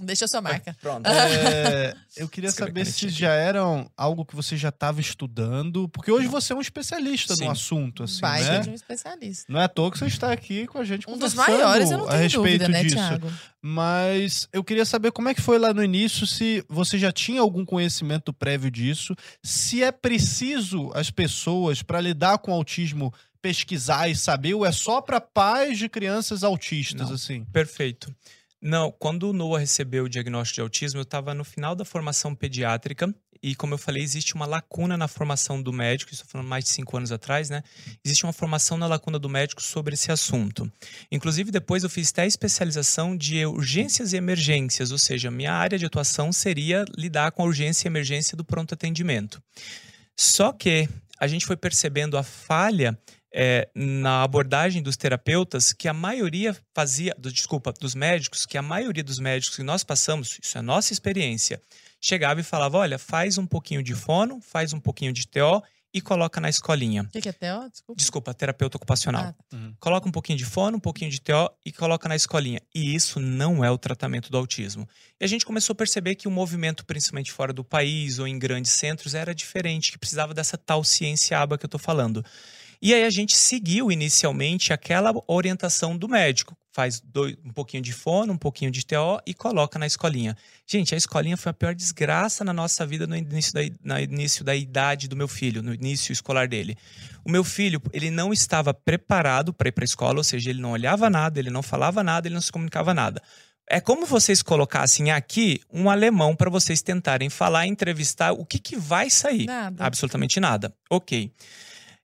Deixa a sua marca. Pronto. É... Eu queria Escreve saber se aqui. já eram algo que você já estava estudando, porque hoje você é um especialista Sim. no assunto, assim, Vai, né? um especialista. Não é à toa que você está aqui com a gente um conversando dos maiores, eu não tenho a respeito dúvida, né, disso. Thiago? Mas eu queria saber como é que foi lá no início, se você já tinha algum conhecimento prévio disso, se é preciso as pessoas, para lidar com o autismo, pesquisar e saber, ou é só para pais de crianças autistas, Não, assim? Perfeito. Não, quando o Noah recebeu o diagnóstico de autismo, eu estava no final da formação pediátrica e, como eu falei, existe uma lacuna na formação do médico, estou falando mais de cinco anos atrás, né? Existe uma formação na lacuna do médico sobre esse assunto. Inclusive, depois eu fiz até a especialização de urgências e emergências, ou seja, minha área de atuação seria lidar com a urgência e emergência do pronto atendimento. Só que a gente foi percebendo a falha É, na abordagem dos terapeutas que a maioria fazia, do, desculpa, dos médicos, que a maioria dos médicos que nós passamos, isso é a nossa experiência, chegava e falava, olha, faz um pouquinho de fono, faz um pouquinho de T O e coloca na escolinha. O que, que é T O? Desculpa. Desculpa, terapeuta ocupacional. Ah, tá. Uhum. Coloca um pouquinho de fono, um pouquinho de T O e coloca na escolinha. E isso não é o tratamento do autismo. E a gente começou a perceber que o movimento, principalmente fora do país ou em grandes centros, era diferente, que precisava dessa tal ciência aba que eu tô falando. E aí a gente seguiu inicialmente aquela orientação do médico. Faz dois, um pouquinho de fono, um pouquinho de T O e coloca na escolinha. Gente, a escolinha foi a pior desgraça na nossa vida no início da, no início da idade do meu filho, no início escolar dele. O meu filho, ele não estava preparado para ir para a escola, ou seja, ele não olhava nada, ele não falava nada, ele não se comunicava nada. É como vocês colocassem aqui um alemão para vocês tentarem falar, entrevistar, o que, que vai sair? Nada. Absolutamente nada. Ok.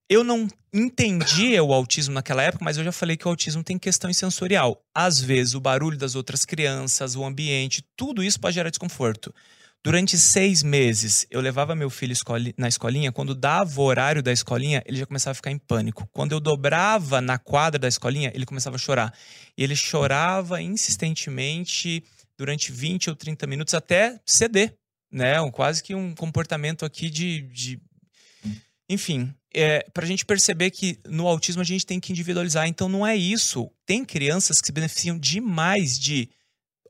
Eu não entendia o autismo naquela época, mas eu já falei que o autismo tem questão sensorial. Às vezes, o barulho das outras crianças, o ambiente, tudo isso pode gerar desconforto. Durante seis meses, eu levava meu filho na escolinha. Quando dava o horário da escolinha, ele já começava a ficar em pânico. Quando eu dobrava na quadra da escolinha, ele começava a chorar. E ele chorava insistentemente... durante vinte ou trinta minutos até ceder, né? Um, quase que um comportamento aqui de... de... Enfim, é, para a gente perceber que no autismo a gente tem que individualizar. Então não é isso. Tem crianças que se beneficiam demais de...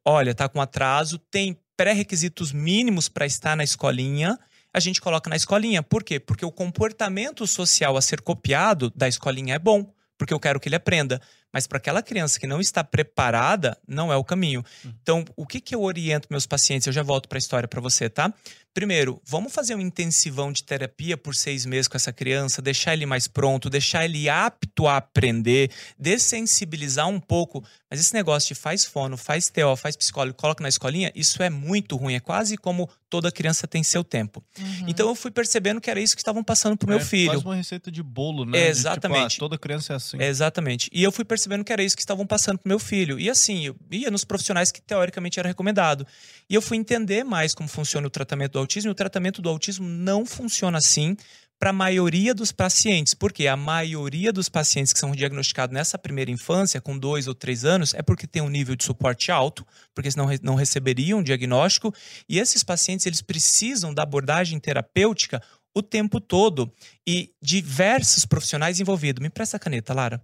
Olha, tá com atraso, tem pré-requisitos mínimos para estar na escolinha... a gente coloca na escolinha. Por quê? Porque o comportamento social a ser copiado da escolinha é bom, porque eu quero que ele aprenda. Mas para aquela criança que não está preparada, não é o caminho. Uhum. Então, o que que eu oriento meus pacientes? Eu já volto para a história para você, tá? Primeiro, vamos fazer um intensivão de terapia por seis meses com essa criança, deixar ele mais pronto, deixar ele apto a aprender, dessensibilizar um pouco. Mas esse negócio de faz fono, faz T O, faz psicólogo, coloca na escolinha, isso é muito ruim. É quase como toda criança tem seu tempo. Uhum. Então eu fui percebendo que era isso que estavam passando pro é, meu filho. Faz uma receita de bolo, né? É, exatamente. De, tipo, ah, toda criança é assim. É, exatamente. E eu fui percebendo que era isso que estavam passando pro meu filho. E assim, eu ia nos profissionais que teoricamente era recomendado. E eu fui entender mais como funciona o tratamento do autismo. O tratamento do autismo não funciona assim para a maioria dos pacientes, porque a maioria dos pacientes que são diagnosticados nessa primeira infância, com dois ou três anos, é porque tem um nível de suporte alto, porque senão não receberiam um diagnóstico, e esses pacientes eles precisam da abordagem terapêutica o tempo todo, e diversos profissionais envolvidos. Me presta a caneta, Lara.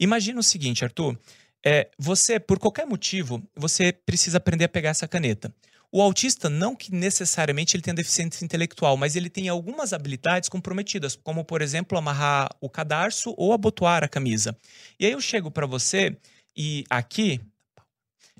Imagina o seguinte, Arthur, é, você, por qualquer motivo, você precisa aprender a pegar essa caneta. O autista, não que necessariamente ele tenha deficiência intelectual, mas ele tem algumas habilidades comprometidas, como, por exemplo, amarrar o cadarço ou abotoar a camisa. E aí eu chego para você e aqui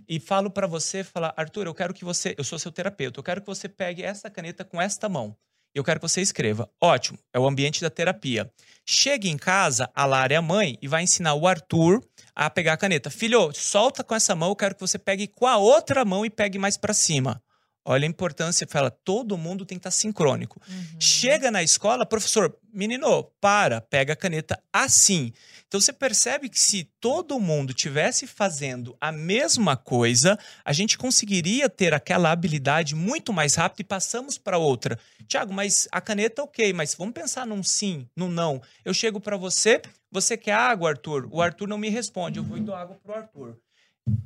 e falo para você, falar, Arthur, eu quero que você, eu sou seu terapeuta, eu quero que você pegue essa caneta com esta mão. Eu quero que você escreva. Ótimo, é o ambiente da terapia. Chega em casa, a Lara é a mãe e vai ensinar o Arthur a pegar a caneta. Filho, solta com essa mão, eu quero que você pegue com a outra mão e pegue mais para cima. Olha a importância, fala, todo mundo tem que estar sincrônico. Uhum. Chega na escola, professor, menino, para, pega a caneta assim. Então você percebe que se todo mundo tivesse fazendo a mesma coisa, a gente conseguiria ter aquela habilidade muito mais rápido e passamos para outra. Thiago, mas a caneta ok, mas vamos pensar num sim, num não. Eu chego para você, você quer água, Arthur? O Arthur não me responde, eu vou dar água para o Arthur.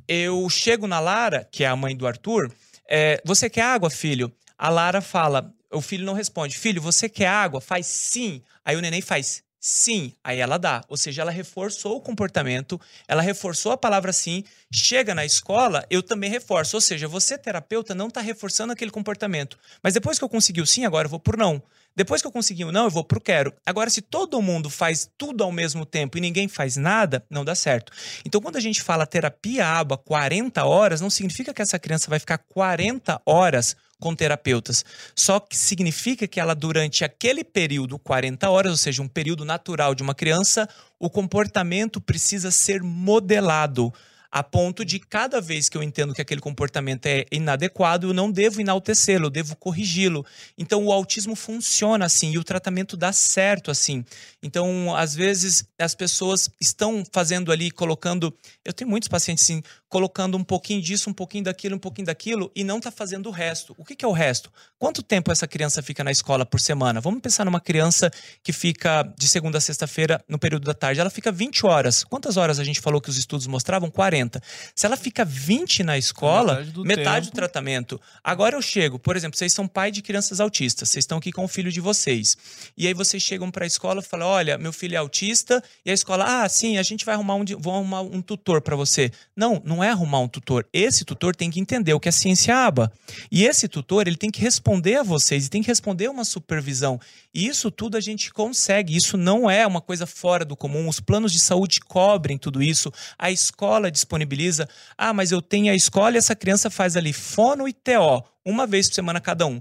Eu chego na Lara, que é a mãe do Arthur... É, você quer água, filho? A Lara fala, o filho não responde. Filho, você quer água? Faz sim. Aí o neném faz sim. Aí ela dá. Ou seja, ela reforçou o comportamento, ela reforçou a palavra sim. Chega na escola, eu também reforço. Ou seja, você, terapeuta, não está reforçando aquele comportamento. Mas depois que eu consegui o sim, agora eu vou por não. Depois que eu consegui o não, eu vou pro quero. Agora, se todo mundo faz tudo ao mesmo tempo e ninguém faz nada, não dá certo. Então, quando a gente fala terapia aba quarenta horas, não significa que essa criança vai ficar quarenta horas com terapeutas. Só que significa que ela, durante aquele período, quarenta horas, ou seja, um período natural de uma criança, o comportamento precisa ser modelado. A ponto de cada vez que eu entendo que aquele comportamento é inadequado, eu não devo enaltecê-lo, eu devo corrigi-lo. Então, o autismo funciona assim e o tratamento dá certo assim. Então, às vezes, as pessoas estão fazendo ali, colocando... Eu tenho muitos pacientes, assim, colocando um pouquinho disso, um pouquinho daquilo, um pouquinho daquilo e não está fazendo o resto. O que que é o resto? Quanto tempo essa criança fica na escola por semana? Vamos pensar numa criança que fica de segunda a sexta-feira no período da tarde. Ela fica vinte horas. Quantas horas a gente falou que os estudos mostravam? quarenta. Se ela fica vinte na escola, metade do, metade do tratamento. Agora eu chego, por exemplo, vocês são pai de crianças autistas, vocês estão aqui com o filho de vocês. E aí vocês chegam para a escola e falam, olha, meu filho é autista. E a escola, ah, sim, a gente vai arrumar um, vou arrumar um tutor para você. Não, não é arrumar um tutor. Esse tutor tem que entender o que a ciência aba. E esse tutor, ele tem que responder a vocês, e tem que responder uma supervisão. E isso tudo a gente consegue, isso não é uma coisa fora do comum. Os planos de saúde cobrem tudo isso. A escola de disponibiliza, ah, mas eu tenho a escola e essa criança faz ali fono e T O, uma vez por semana cada um.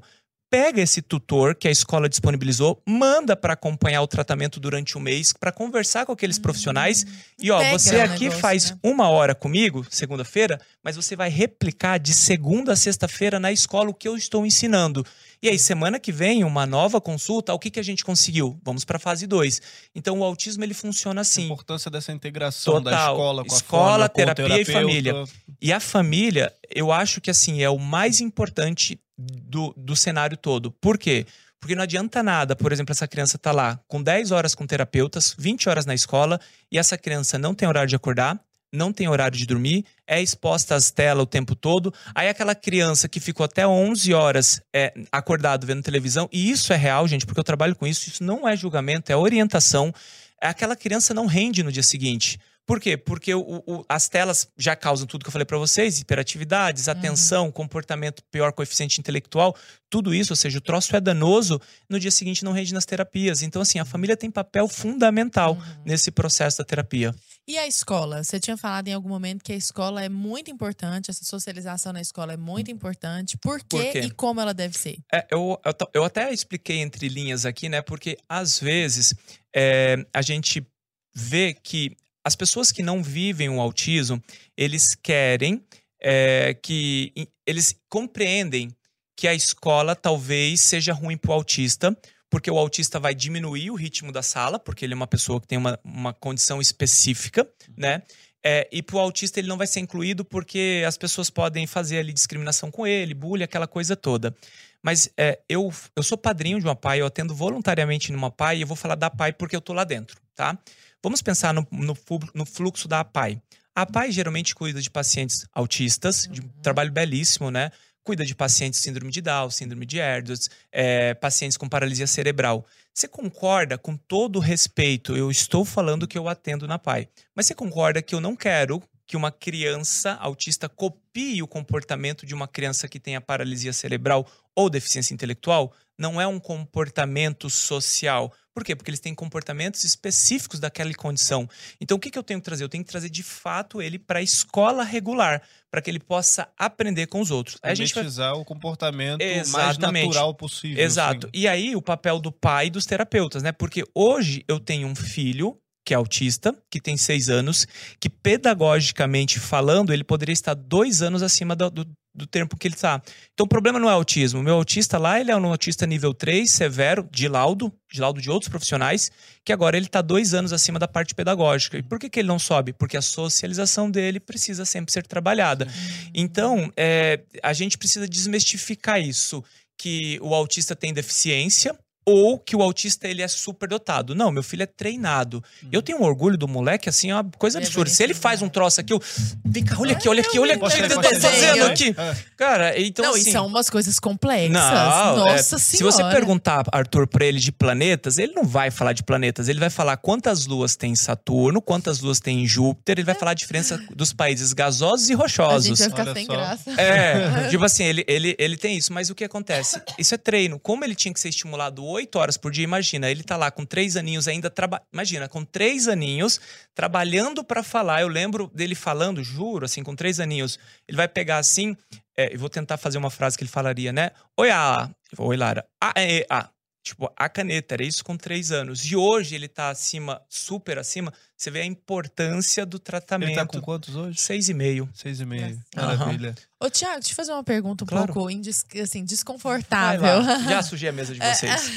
Pega esse tutor que a escola disponibilizou, manda para acompanhar o tratamento durante um mês, para conversar com aqueles profissionais. Hum, e ó, você aqui negócio, faz né? uma hora comigo, segunda-feira, mas você vai replicar de segunda a sexta-feira na escola o que eu estou ensinando. E aí, semana que vem, uma nova consulta, o que que a gente conseguiu? Vamos para a fase dois. Então, o autismo, ele funciona assim. A importância dessa integração total, da escola com a escola, terapia e família. E a família, eu acho que assim, é o mais importante do, do cenário todo. Por quê? Porque não adianta nada, por exemplo, essa criança tá lá com dez horas com terapeutas, vinte horas na escola, e essa criança não tem horário de acordar, não tem horário de dormir, é exposta às telas o tempo todo. Aí aquela criança que ficou até onze horas é, acordado vendo televisão, e isso é real, gente, porque eu trabalho com isso, isso não é julgamento, é orientação. Aquela criança não rende no dia seguinte. Por quê? Porque o, o, as telas já causam tudo que eu falei para vocês, hiperatividades, atenção, uhum. comportamento, pior coeficiente intelectual, tudo isso, ou seja, o troço é danoso, no dia seguinte não rende nas terapias. Então, assim, a família tem papel fundamental uhum. nesse processo da terapia. E a escola? Você tinha falado em algum momento que a escola é muito importante, essa socialização na escola é muito importante. Por quê, Por quê? E como ela deve ser? É, eu, eu, eu até expliquei entre linhas aqui, né? Porque, às vezes, é, a gente vê que as pessoas que não vivem o autismo, eles querem é, que... Eles compreendem que a escola talvez seja ruim para o autista, porque o autista vai diminuir o ritmo da sala, porque ele é uma pessoa que tem uma, uma condição específica, né? É, e para o autista ele não vai ser incluído porque as pessoas podem fazer ali discriminação com ele, bullying, aquela coisa toda. Mas é, eu, eu sou padrinho de uma P A I, eu atendo voluntariamente numa P A I, e eu vou falar da P A I porque eu tô lá dentro, tá? Vamos pensar no, no, no fluxo da A P A I. A APAI geralmente cuida de pacientes autistas, de um trabalho belíssimo, né? Cuida de pacientes com síndrome de Down, síndrome de Ehlers, é, pacientes com paralisia cerebral. Você concorda, com todo respeito, eu estou falando que eu atendo na APAI, mas você concorda que eu não quero que uma criança autista copie o comportamento de uma criança que tenha paralisia cerebral ou deficiência intelectual? Não é um comportamento social. Por quê? Porque eles têm comportamentos específicos daquela condição. Então, o que, que eu tenho que trazer? Eu tenho que trazer, de fato, ele para a escola regular, para que ele possa aprender com os outros. Aí a gente vai... o comportamento Exatamente. mais natural possível. Exato. Assim. E aí, o papel do pai e dos terapeutas, né? Porque hoje eu tenho um filho que é autista, que tem seis anos, que pedagogicamente falando, ele poderia estar dois anos acima do, do, do tempo que ele está. Então o problema não é autismo. O meu autista lá, ele é um autista nível três, severo, de laudo, de laudo de outros profissionais, que agora ele está dois anos acima da parte pedagógica. E por que, que ele não sobe? Porque a socialização dele precisa sempre ser trabalhada. Então, é, a gente precisa desmistificar isso, que o autista tem deficiência, ou que o autista, ele é superdotado. Não, meu filho é treinado. Hum. Eu tenho um orgulho do moleque, assim, é uma coisa absurda. É Se ele faz um troço aqui, eu... Vem cá, olha aqui, olha aqui, olha o que ele tá fazendo aqui. É. Cara, então Não, assim... e são umas coisas complexas. Não, Nossa é... Senhora. Se você perguntar, Arthur, pra ele de planetas, ele não vai falar de planetas. Ele vai falar quantas luas tem em Saturno, quantas luas tem em Júpiter. Ele vai é. falar a diferença dos países gasosos e rochosos. A gente vai ficar sem graça. É, tipo assim, ele, ele, ele tem isso. Mas o que acontece? Isso é treino. Como ele tinha que ser estimulado hoje, oito horas por dia, imagina, ele tá lá com três aninhos ainda, traba... imagina, com três aninhos, trabalhando pra falar. Eu lembro dele falando, juro, assim, com três aninhos, ele vai pegar assim, é, eu vou tentar fazer uma frase que ele falaria, né? Oi, a, oi, Lara, a, e, a, tipo, a caneta, era isso com três anos. E hoje ele tá acima, super acima, você vê a importância do tratamento. Ele tá com quantos hoje? Seis e meio. Seis e meio, é. Maravilha. Uhum. Ô, Thiago, deixa eu fazer uma pergunta um claro. pouco indes, assim, desconfortável. Já sujei a mesa de vocês.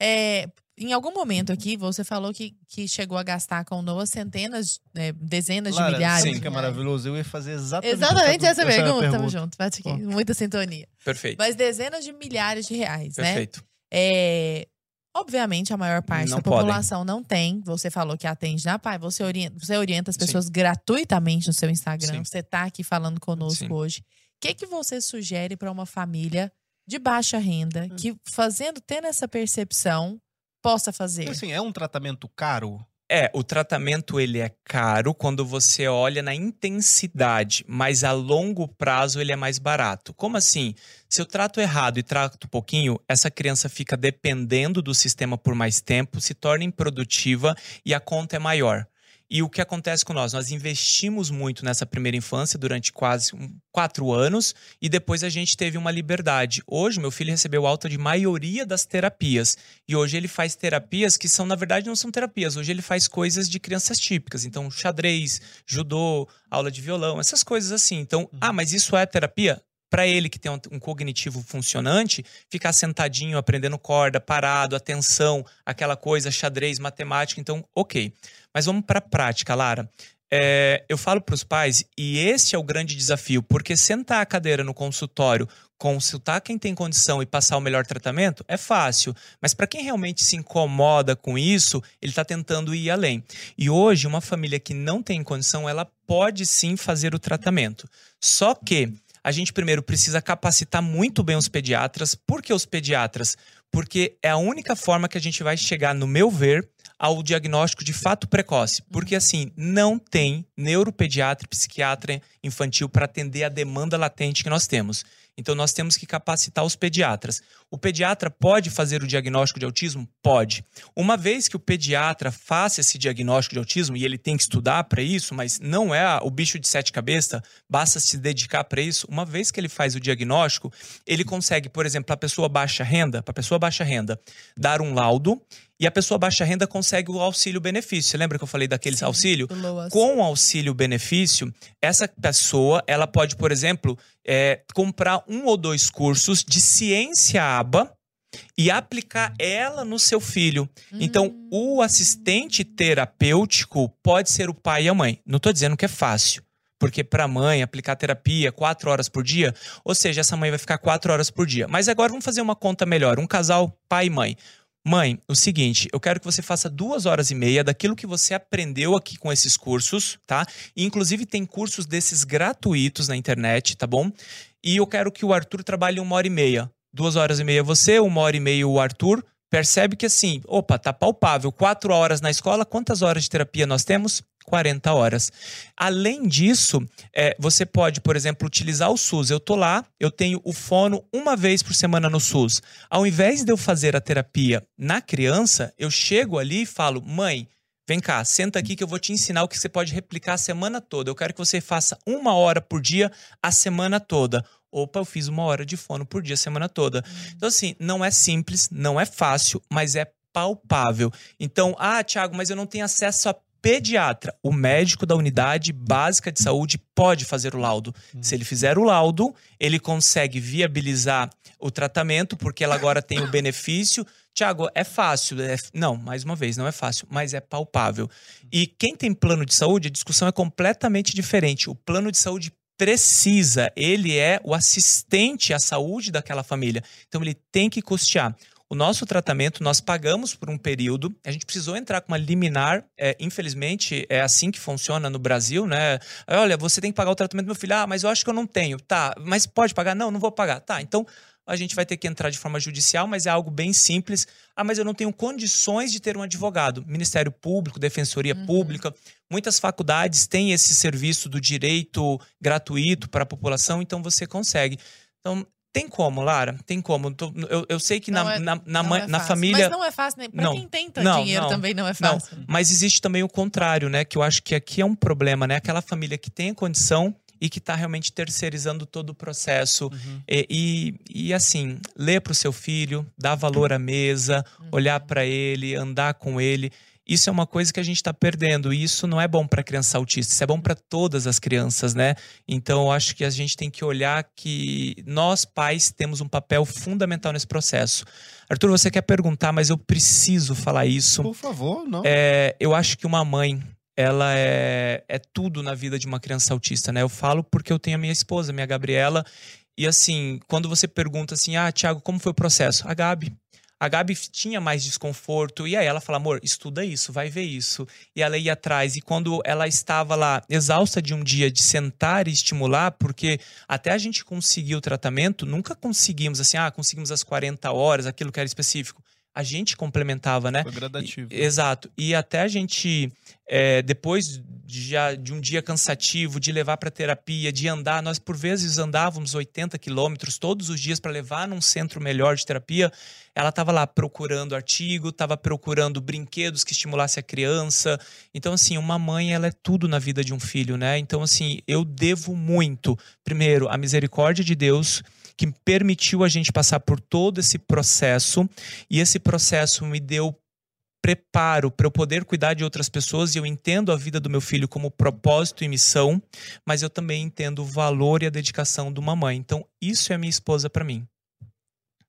é, em algum momento aqui, você falou que, que chegou a gastar com Noah centenas, é, dezenas Lara, de milhares. Sim, que é maravilhoso. Eu ia fazer exatamente, exatamente essa, essa pergunta. pergunta. Tamo junto, bate aqui. Bom. Muita sintonia. Perfeito. Mas dezenas de milhares de reais, Perfeito. né? Perfeito. É, obviamente, a maior parte não da população podem. não tem. Você falou que atende na P A I. Você orienta, você orienta as pessoas Sim. gratuitamente no seu Instagram. Sim. Você está aqui falando conosco Sim. hoje. O que, que você sugere para uma família de baixa renda hum. que, fazendo, tendo essa percepção, possa fazer? Assim, é um tratamento caro? É, o tratamento ele é caro quando você olha na intensidade, mas a longo prazo ele é mais barato. Como assim? Se eu trato errado e trato pouquinho, essa criança fica dependendo do sistema por mais tempo, se torna improdutiva e a conta é maior. E o que acontece com nós? Nós investimos muito nessa primeira infância durante quase quatro anos e depois a gente teve uma liberdade. Hoje, meu filho recebeu alta de maioria das terapias. E hoje ele faz terapias que são, na verdade, não são terapias. Hoje ele faz coisas de crianças típicas. Então, xadrez, judô, aula de violão, essas coisas assim. Então, ah, mas isso é terapia? Para ele que tem um cognitivo funcionante, ficar sentadinho, aprendendo corda, parado, atenção, aquela coisa, xadrez, matemática, então, ok. Mas vamos para a prática, Lara. É, eu falo para os pais, e esse é o grande desafio, porque sentar a cadeira no consultório, consultar quem tem condição e passar o melhor tratamento é fácil, mas para quem realmente se incomoda com isso, ele está tentando ir além. E hoje, uma família que não tem condição, ela pode sim fazer o tratamento. Só que a gente primeiro precisa capacitar muito bem os pediatras. Por que os pediatras? Porque é a única forma que a gente vai chegar, no meu ver, ao diagnóstico de fato precoce, porque assim, não tem neuropediatra e psiquiatra infantil para atender a demanda latente que nós temos. Então nós temos que capacitar os pediatras. O pediatra pode fazer o diagnóstico de autismo? Pode. Uma vez que o pediatra faça esse diagnóstico de autismo, e ele tem que estudar para isso, mas não é o bicho de sete cabeças, basta se dedicar para isso. Uma vez que ele faz o diagnóstico, ele consegue, por exemplo, para a pessoa baixa renda, para a pessoa baixa renda, dar um laudo. E a pessoa baixa renda consegue o auxílio-benefício. Você lembra que eu falei daquele Sim, auxílio? Com o auxílio-benefício, essa pessoa, ela pode, por exemplo, é, comprar um ou dois cursos de ciência ABA e aplicar ela no seu filho. Hum. Então, o assistente terapêutico pode ser o pai e a mãe. Não estou dizendo que é fácil. Porque para a mãe aplicar terapia quatro horas por dia, ou seja, essa mãe vai ficar quatro horas por dia. Mas agora vamos fazer uma conta melhor. Um casal, pai e mãe. Mãe, o seguinte, eu quero que você faça duas horas e meia daquilo que você aprendeu aqui com esses cursos, tá? E, inclusive, tem cursos desses gratuitos na internet, tá bom? E eu quero que o Arthur trabalhe uma hora e meia. Duas horas e meia você, uma hora e meia o Arthur. Percebe que assim, opa, tá palpável. Quatro horas na escola, quantas horas de terapia nós temos? quarenta horas. Além disso, é, você pode, por exemplo, utilizar o SUS. Eu tô lá, eu tenho o fono uma vez por semana no SUS. Ao invés de eu fazer a terapia na criança, eu chego ali e falo, mãe, vem cá, senta aqui que eu vou te ensinar o que você pode replicar a semana toda. Eu quero que você faça uma hora por dia a semana toda. Opa, eu fiz uma hora de fono por dia a semana toda. Então assim, não é simples, não é fácil, mas é palpável. Então, ah, Thiago, mas eu não tenho acesso a pediatra, o médico da unidade básica de saúde pode fazer o laudo. Hum. Se ele fizer o laudo, ele consegue viabilizar o tratamento, porque ela agora tem o benefício. Thiago, é fácil. É... Não, mais uma vez, não é fácil, mas é palpável. E quem tem plano de saúde, a discussão é completamente diferente. O plano de saúde precisa, ele é o assistente à saúde daquela família. Então, ele tem que custear. O nosso tratamento, nós pagamos por um período, a gente precisou entrar com uma liminar, é, infelizmente é assim que funciona no Brasil, né? Olha, você tem que pagar o tratamento do meu filho, ah, mas eu acho que eu não tenho, tá, mas pode pagar? Não, não vou pagar, tá, então a gente vai ter que entrar de forma judicial, mas é algo bem simples. Ah, mas eu não tenho condições de ter um advogado. Ministério Público, Defensoria uhum. Pública, muitas faculdades têm esse serviço do direito gratuito para a população, então você consegue. Então, tem como, Lara? Tem como. Eu, eu sei que não na, é, na, na, mãe, é na família... Mas não é fácil, né? Pra não, quem tem tanto não, dinheiro não, também não é fácil. Não. Mas existe também o contrário, né? Que eu acho que aqui é um problema, né? Aquela família que tem a condição e que está realmente terceirizando todo o processo. Uhum. E, e, e assim, ler para o seu filho, dar valor à mesa, uhum. olhar para ele, andar com ele. Isso é uma coisa que a gente está perdendo. E isso não é bom para criança autista. Isso é bom para todas as crianças, né? Então, eu acho que a gente tem que olhar que nós, pais, temos um papel fundamental nesse processo. Arthur, você quer perguntar, mas eu preciso falar isso. Por favor, não. É, eu acho que uma mãe, ela é, é tudo na vida de uma criança autista, né? Eu falo porque eu tenho a minha esposa, minha Gabriela. E assim, quando você pergunta assim, ah, Thiago, como foi o processo? A Gabi. A Gabi tinha mais desconforto, e aí ela fala, amor, estuda isso, vai ver isso. E ela ia atrás, e quando ela estava lá, exausta de um dia de sentar e estimular, porque até a gente conseguir o tratamento, nunca conseguimos assim, ah, conseguimos as quarenta horas, aquilo que era específico. A gente complementava, né? Foi gradativo. E, exato. E até a gente, é, depois de, já, de um dia cansativo, de levar para terapia, de andar, nós por vezes andávamos oitenta quilômetros todos os dias para levar num centro melhor de terapia. Ela estava lá procurando artigo, estava procurando brinquedos que estimulasse a criança. Então, assim, uma mãe, ela é tudo na vida de um filho, né? Então, assim, eu devo muito, primeiro, a misericórdia de Deus, que permitiu a gente passar por todo esse processo, e esse processo me deu preparo para eu poder cuidar de outras pessoas, e eu entendo a vida do meu filho como propósito e missão, mas eu também entendo o valor e a dedicação de uma mãe. Então, isso é minha esposa para mim.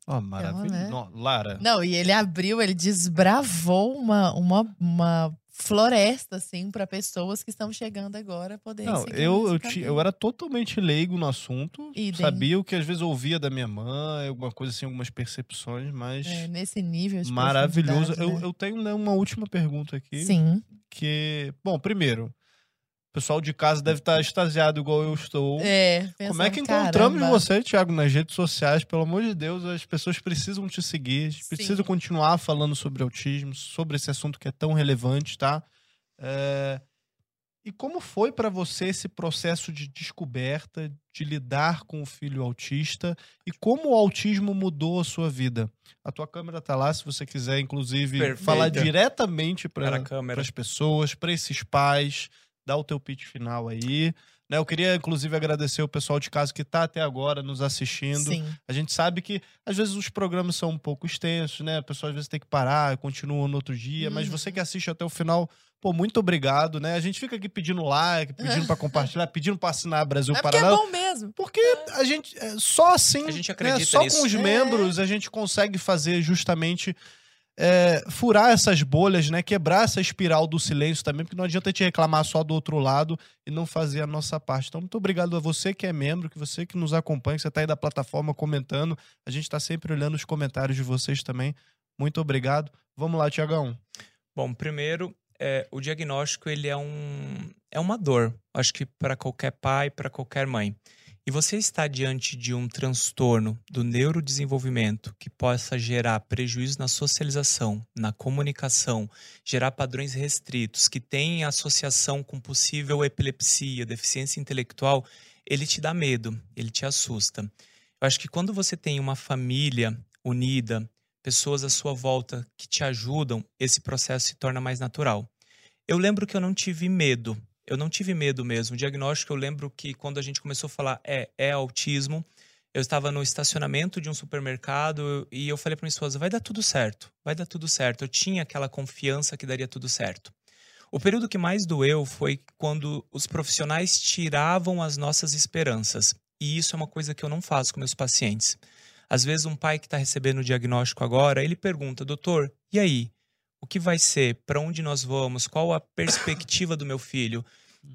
Ó, oh, maravilha. Então, né? Lara. Não, e ele abriu, ele desbravou uma, uma, uma floresta, assim, para pessoas que estão chegando agora poderem não, seguir. Eu, eu, ti, eu era totalmente leigo no assunto. Idem. Sabia o que às vezes ouvia da minha mãe, alguma coisa assim, algumas percepções, mas... É, nesse nível de maravilhoso. Né? Eu, eu tenho né, uma última pergunta aqui. Sim. Que, bom, primeiro... O pessoal de casa deve estar extasiado igual eu estou. É, pensando, como é que encontramos caramba. Você, Thiago, nas redes sociais? Pelo amor de Deus, as pessoas precisam te seguir. Precisam continuar falando sobre autismo, sobre esse assunto que é tão relevante, tá? É... E como foi para você esse processo de descoberta, de lidar com o filho autista? E como o autismo mudou a sua vida? A tua câmera tá lá, se você quiser, inclusive, perfeita. Falar diretamente para as pessoas, para esses pais... Dá o teu pitch final aí. Né? Eu queria, inclusive, agradecer o pessoal de casa que está até agora nos assistindo. Sim. A gente sabe que, às vezes, os programas são um pouco extensos, né? O pessoal, às vezes, tem que parar, continua no outro dia. Uhum. Mas você que assiste até o final, pô, muito obrigado, né? A gente fica aqui pedindo like, pedindo para compartilhar, pedindo para assinar Brasil Paralelo. É bom mesmo. Porque a gente, só assim, a gente acredita né? Só nisso. Com os é. Membros, a gente consegue fazer justamente... É, furar essas bolhas, né? Quebrar essa espiral do silêncio também, porque não adianta te reclamar só do outro lado e não fazer a nossa parte. Então, muito obrigado a você que é membro, que você que nos acompanha, que você tá aí da plataforma comentando. A gente tá sempre olhando os comentários de vocês também. Muito obrigado. Vamos lá, Thiagão. Bom, primeiro, é, o diagnóstico, ele é um... é uma dor. Acho que para qualquer pai, para qualquer mãe. E você está diante de um transtorno do neurodesenvolvimento que possa gerar prejuízo na socialização, na comunicação, gerar padrões restritos, que tem associação com possível epilepsia, deficiência intelectual, ele te dá medo, ele te assusta. Eu acho que quando você tem uma família unida, pessoas à sua volta que te ajudam, esse processo se torna mais natural. Eu lembro que eu não tive medo. Eu não tive medo mesmo. O diagnóstico, eu lembro que quando a gente começou a falar é, é autismo, eu estava no estacionamento de um supermercado e eu falei para minha esposa, vai dar tudo certo, vai dar tudo certo. Eu tinha aquela confiança que daria tudo certo. O período que mais doeu foi quando os profissionais tiravam as nossas esperanças. E isso é uma coisa que eu não faço com meus pacientes. Às vezes um pai que está recebendo o diagnóstico agora, ele pergunta, doutor, e aí? O que vai ser? Para onde nós vamos? Qual a perspectiva do meu filho?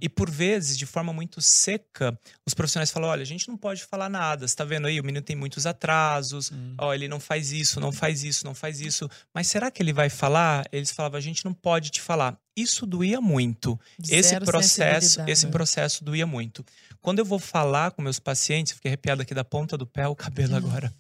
E por vezes, de forma muito seca, os profissionais falam, olha, a gente não pode falar nada. Você tá vendo aí? O menino tem muitos atrasos. Hum. Ó, ele não faz isso, não faz isso, não faz isso. Mas será que ele vai falar? Eles falavam, a gente não pode te falar. Isso doía muito. Esse processo, esse processo doía muito. Quando eu vou falar com meus pacientes, fiquei arrepiado aqui da ponta do pé, o cabelo agora.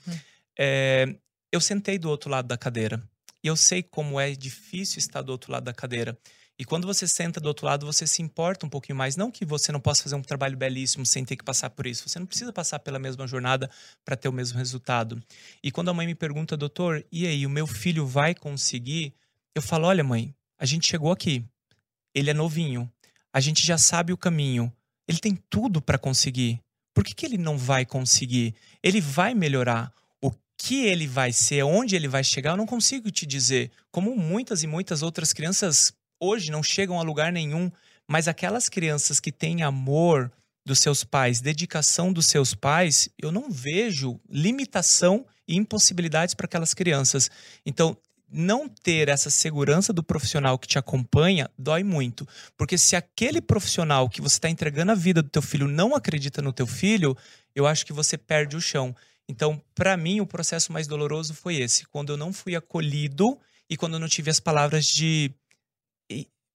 É, eu sentei do outro lado da cadeira. E eu sei como é difícil estar do outro lado da cadeira. E quando você senta do outro lado, você se importa um pouquinho mais. Não que você não possa fazer um trabalho belíssimo sem ter que passar por isso. Você não precisa passar pela mesma jornada para ter o mesmo resultado. E quando a mãe me pergunta, doutor, e aí, o meu filho vai conseguir? Eu falo, olha mãe, a gente chegou aqui. Ele é novinho. A gente já sabe o caminho. Ele tem tudo para conseguir. Por que que ele não vai conseguir? Ele vai melhorar. Que ele vai ser, onde ele vai chegar, eu não consigo te dizer. Como muitas e muitas outras crianças hoje não chegam a lugar nenhum, mas aquelas crianças que têm amor dos seus pais, dedicação dos seus pais, eu não vejo limitação e impossibilidades para aquelas crianças. Então, não ter essa segurança do profissional que te acompanha dói muito. Porque se aquele profissional que você está entregando a vida do teu filho não acredita no teu filho, eu acho que você perde o chão. Então, para mim, o processo mais doloroso foi esse. Quando eu não fui acolhido e quando eu não tive as palavras de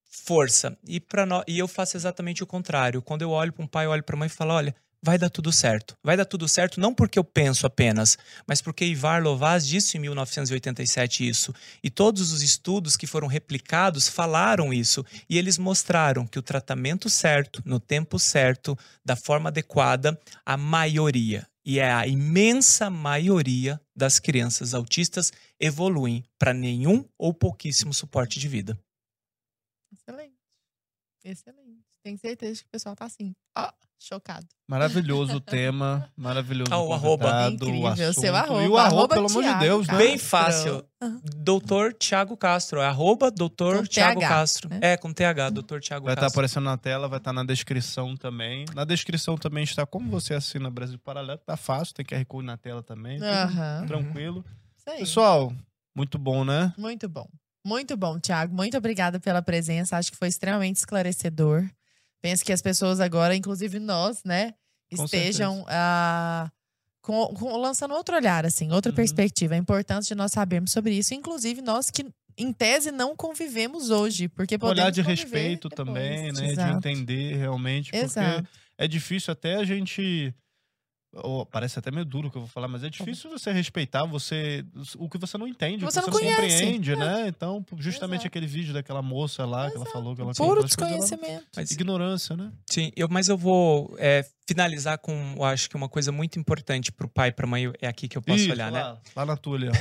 força. E, pra no... e eu faço exatamente o contrário. Quando eu olho para um pai, eu olho para a mãe e falo, olha, vai dar tudo certo. Vai dar tudo certo não porque eu penso apenas, mas porque Ivar Lovaas disse em mil novecentos e oitenta e sete isso. E todos os estudos que foram replicados falaram isso. E eles mostraram que o tratamento certo, no tempo certo, da forma adequada, a maioria... E a imensa maioria das crianças autistas evoluem para nenhum ou pouquíssimo suporte de vida. Excelente. Excelente. Tenho certeza que o pessoal tá assim, ó, chocado. Maravilhoso o tema, maravilhoso o oh, arroba. Incrível, o seu arroba. E o arroba, pelo amor de Deus, né? Bem fácil. Uhum. Doutor Thiago Castro. É arroba doutor Thiago Castro. Né? É, com T H, doutor Thiago vai Castro. Vai estar aparecendo na tela, vai estar na descrição também. Na descrição também está como você assina Brasil Paralelo. Tá fácil, tem Q R Code na tela também. Uhum. Tranquilo. Uhum. Isso aí. Pessoal, muito bom, né? Muito bom. Muito bom, Thiago. Muito obrigada pela presença. Acho que foi extremamente esclarecedor. Penso que as pessoas agora, inclusive nós, né, estejam ah, com, com, lançando outro olhar, assim, outra uhum. perspectiva. A importância de nós sabermos sobre isso, inclusive nós que, em tese, não convivemos hoje. Porque podemos olhar de respeito depois, também, né? Exato. De entender realmente, porque Exato. é difícil até a gente... Oh, parece até meio duro o que eu vou falar, mas é difícil você respeitar você, o que você não entende, você o que você não, não compreende, é. né? Então, justamente Exato. aquele vídeo daquela moça lá, Exato. que ela falou que ela... Puro desconhecimento. Mas, ignorância, né? Sim, eu, mas eu vou é, finalizar com, eu acho que uma coisa muito importante pro pai e pra mãe, é aqui que eu posso Isso, olhar, lá, né? Lá na tua, Leão.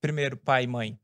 Primeiro, pai e mãe,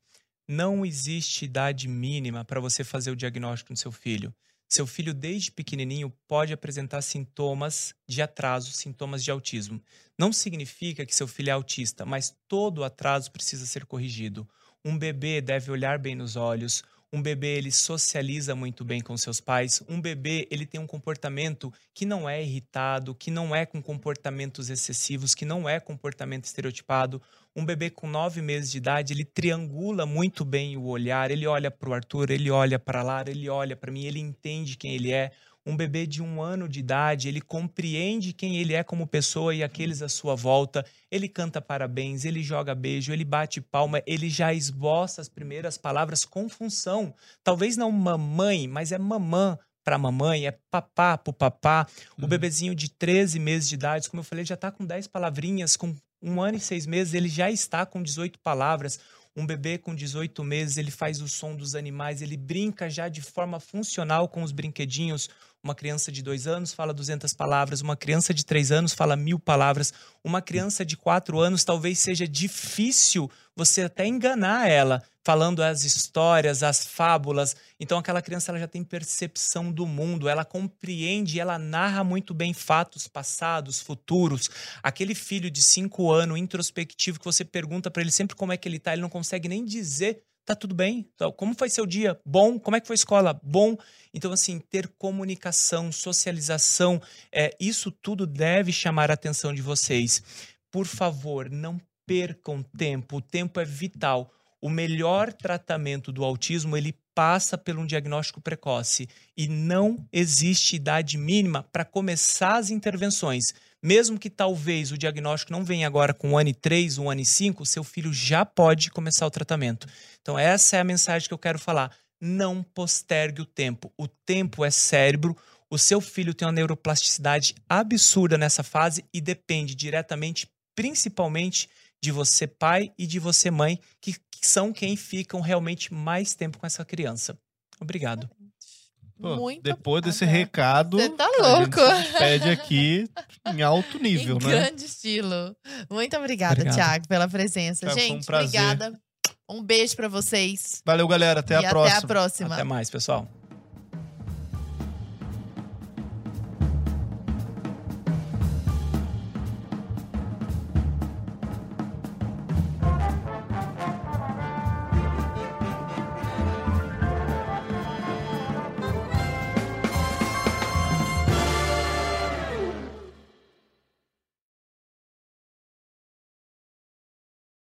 não existe idade mínima para você fazer o diagnóstico no seu filho. Seu filho, desde pequenininho, pode apresentar sintomas de atraso, sintomas de autismo. Não significa que seu filho é autista, mas todo atraso precisa ser corrigido. Um bebê deve olhar bem nos olhos, um bebê ele socializa muito bem com seus pais, um bebê ele tem um comportamento que não é irritado, que não é com comportamentos excessivos, que não é comportamento estereotipado. Um bebê com nove meses de idade, ele triangula muito bem o olhar, ele olha para o Arthur, ele olha para a Lara, ele olha para mim, ele entende quem ele é. Um bebê de um ano de idade, ele compreende quem ele é como pessoa e aqueles à sua volta. Ele canta parabéns, ele joga beijo, ele bate palma, ele já esboça as primeiras palavras com função. Talvez não mamãe, mas é mamã para mamãe, é papá pro papá. O bebezinho de treze meses de idade, como eu falei, já está com dez palavrinhas, com um ano e seis meses, ele já está com dezoito palavras. Um bebê com dezoito meses, ele faz o som dos animais, ele brinca já de forma funcional com os brinquedinhos. Uma criança de dois anos fala duzentas palavras, uma criança de três anos fala mil palavras, uma criança de quatro anos talvez seja difícil você até enganar ela, falando as histórias, as fábulas. Então aquela criança ela já tem percepção do mundo, ela compreende, ela narra muito bem fatos passados, futuros. Aquele filho de cinco anos, introspectivo, que você pergunta para ele sempre como é que ele tá, ele não consegue nem dizer... Tá tudo bem? Como foi seu dia? Bom. Como é que foi a escola? Bom. Então, assim, ter comunicação, socialização, é, isso tudo deve chamar a atenção de vocês. Por favor, não percam tempo. O tempo é vital. O melhor tratamento do autismo, ele passa por um diagnóstico precoce. E não existe idade mínima para começar as intervenções. Mesmo que talvez o diagnóstico não venha agora com um ano e três, um ano e cinco, seu filho já pode começar o tratamento. Então essa é a mensagem que eu quero falar. Não postergue o tempo. O tempo é cérebro. O seu filho tem uma neuroplasticidade absurda nessa fase e depende diretamente, principalmente, de você pai e de você mãe, que, que são quem ficam realmente mais tempo com essa criança. Obrigado. Pô, muito depois desse agora. recado, você tá louco. A gente se despede aqui em alto nível, em né? grande estilo. Muito obrigada, obrigado. Thiago, pela presença. Thiago, gente, foi um obrigada. Um beijo pra vocês. Valeu, galera. Até e a próxima. Até a próxima. Até mais, pessoal.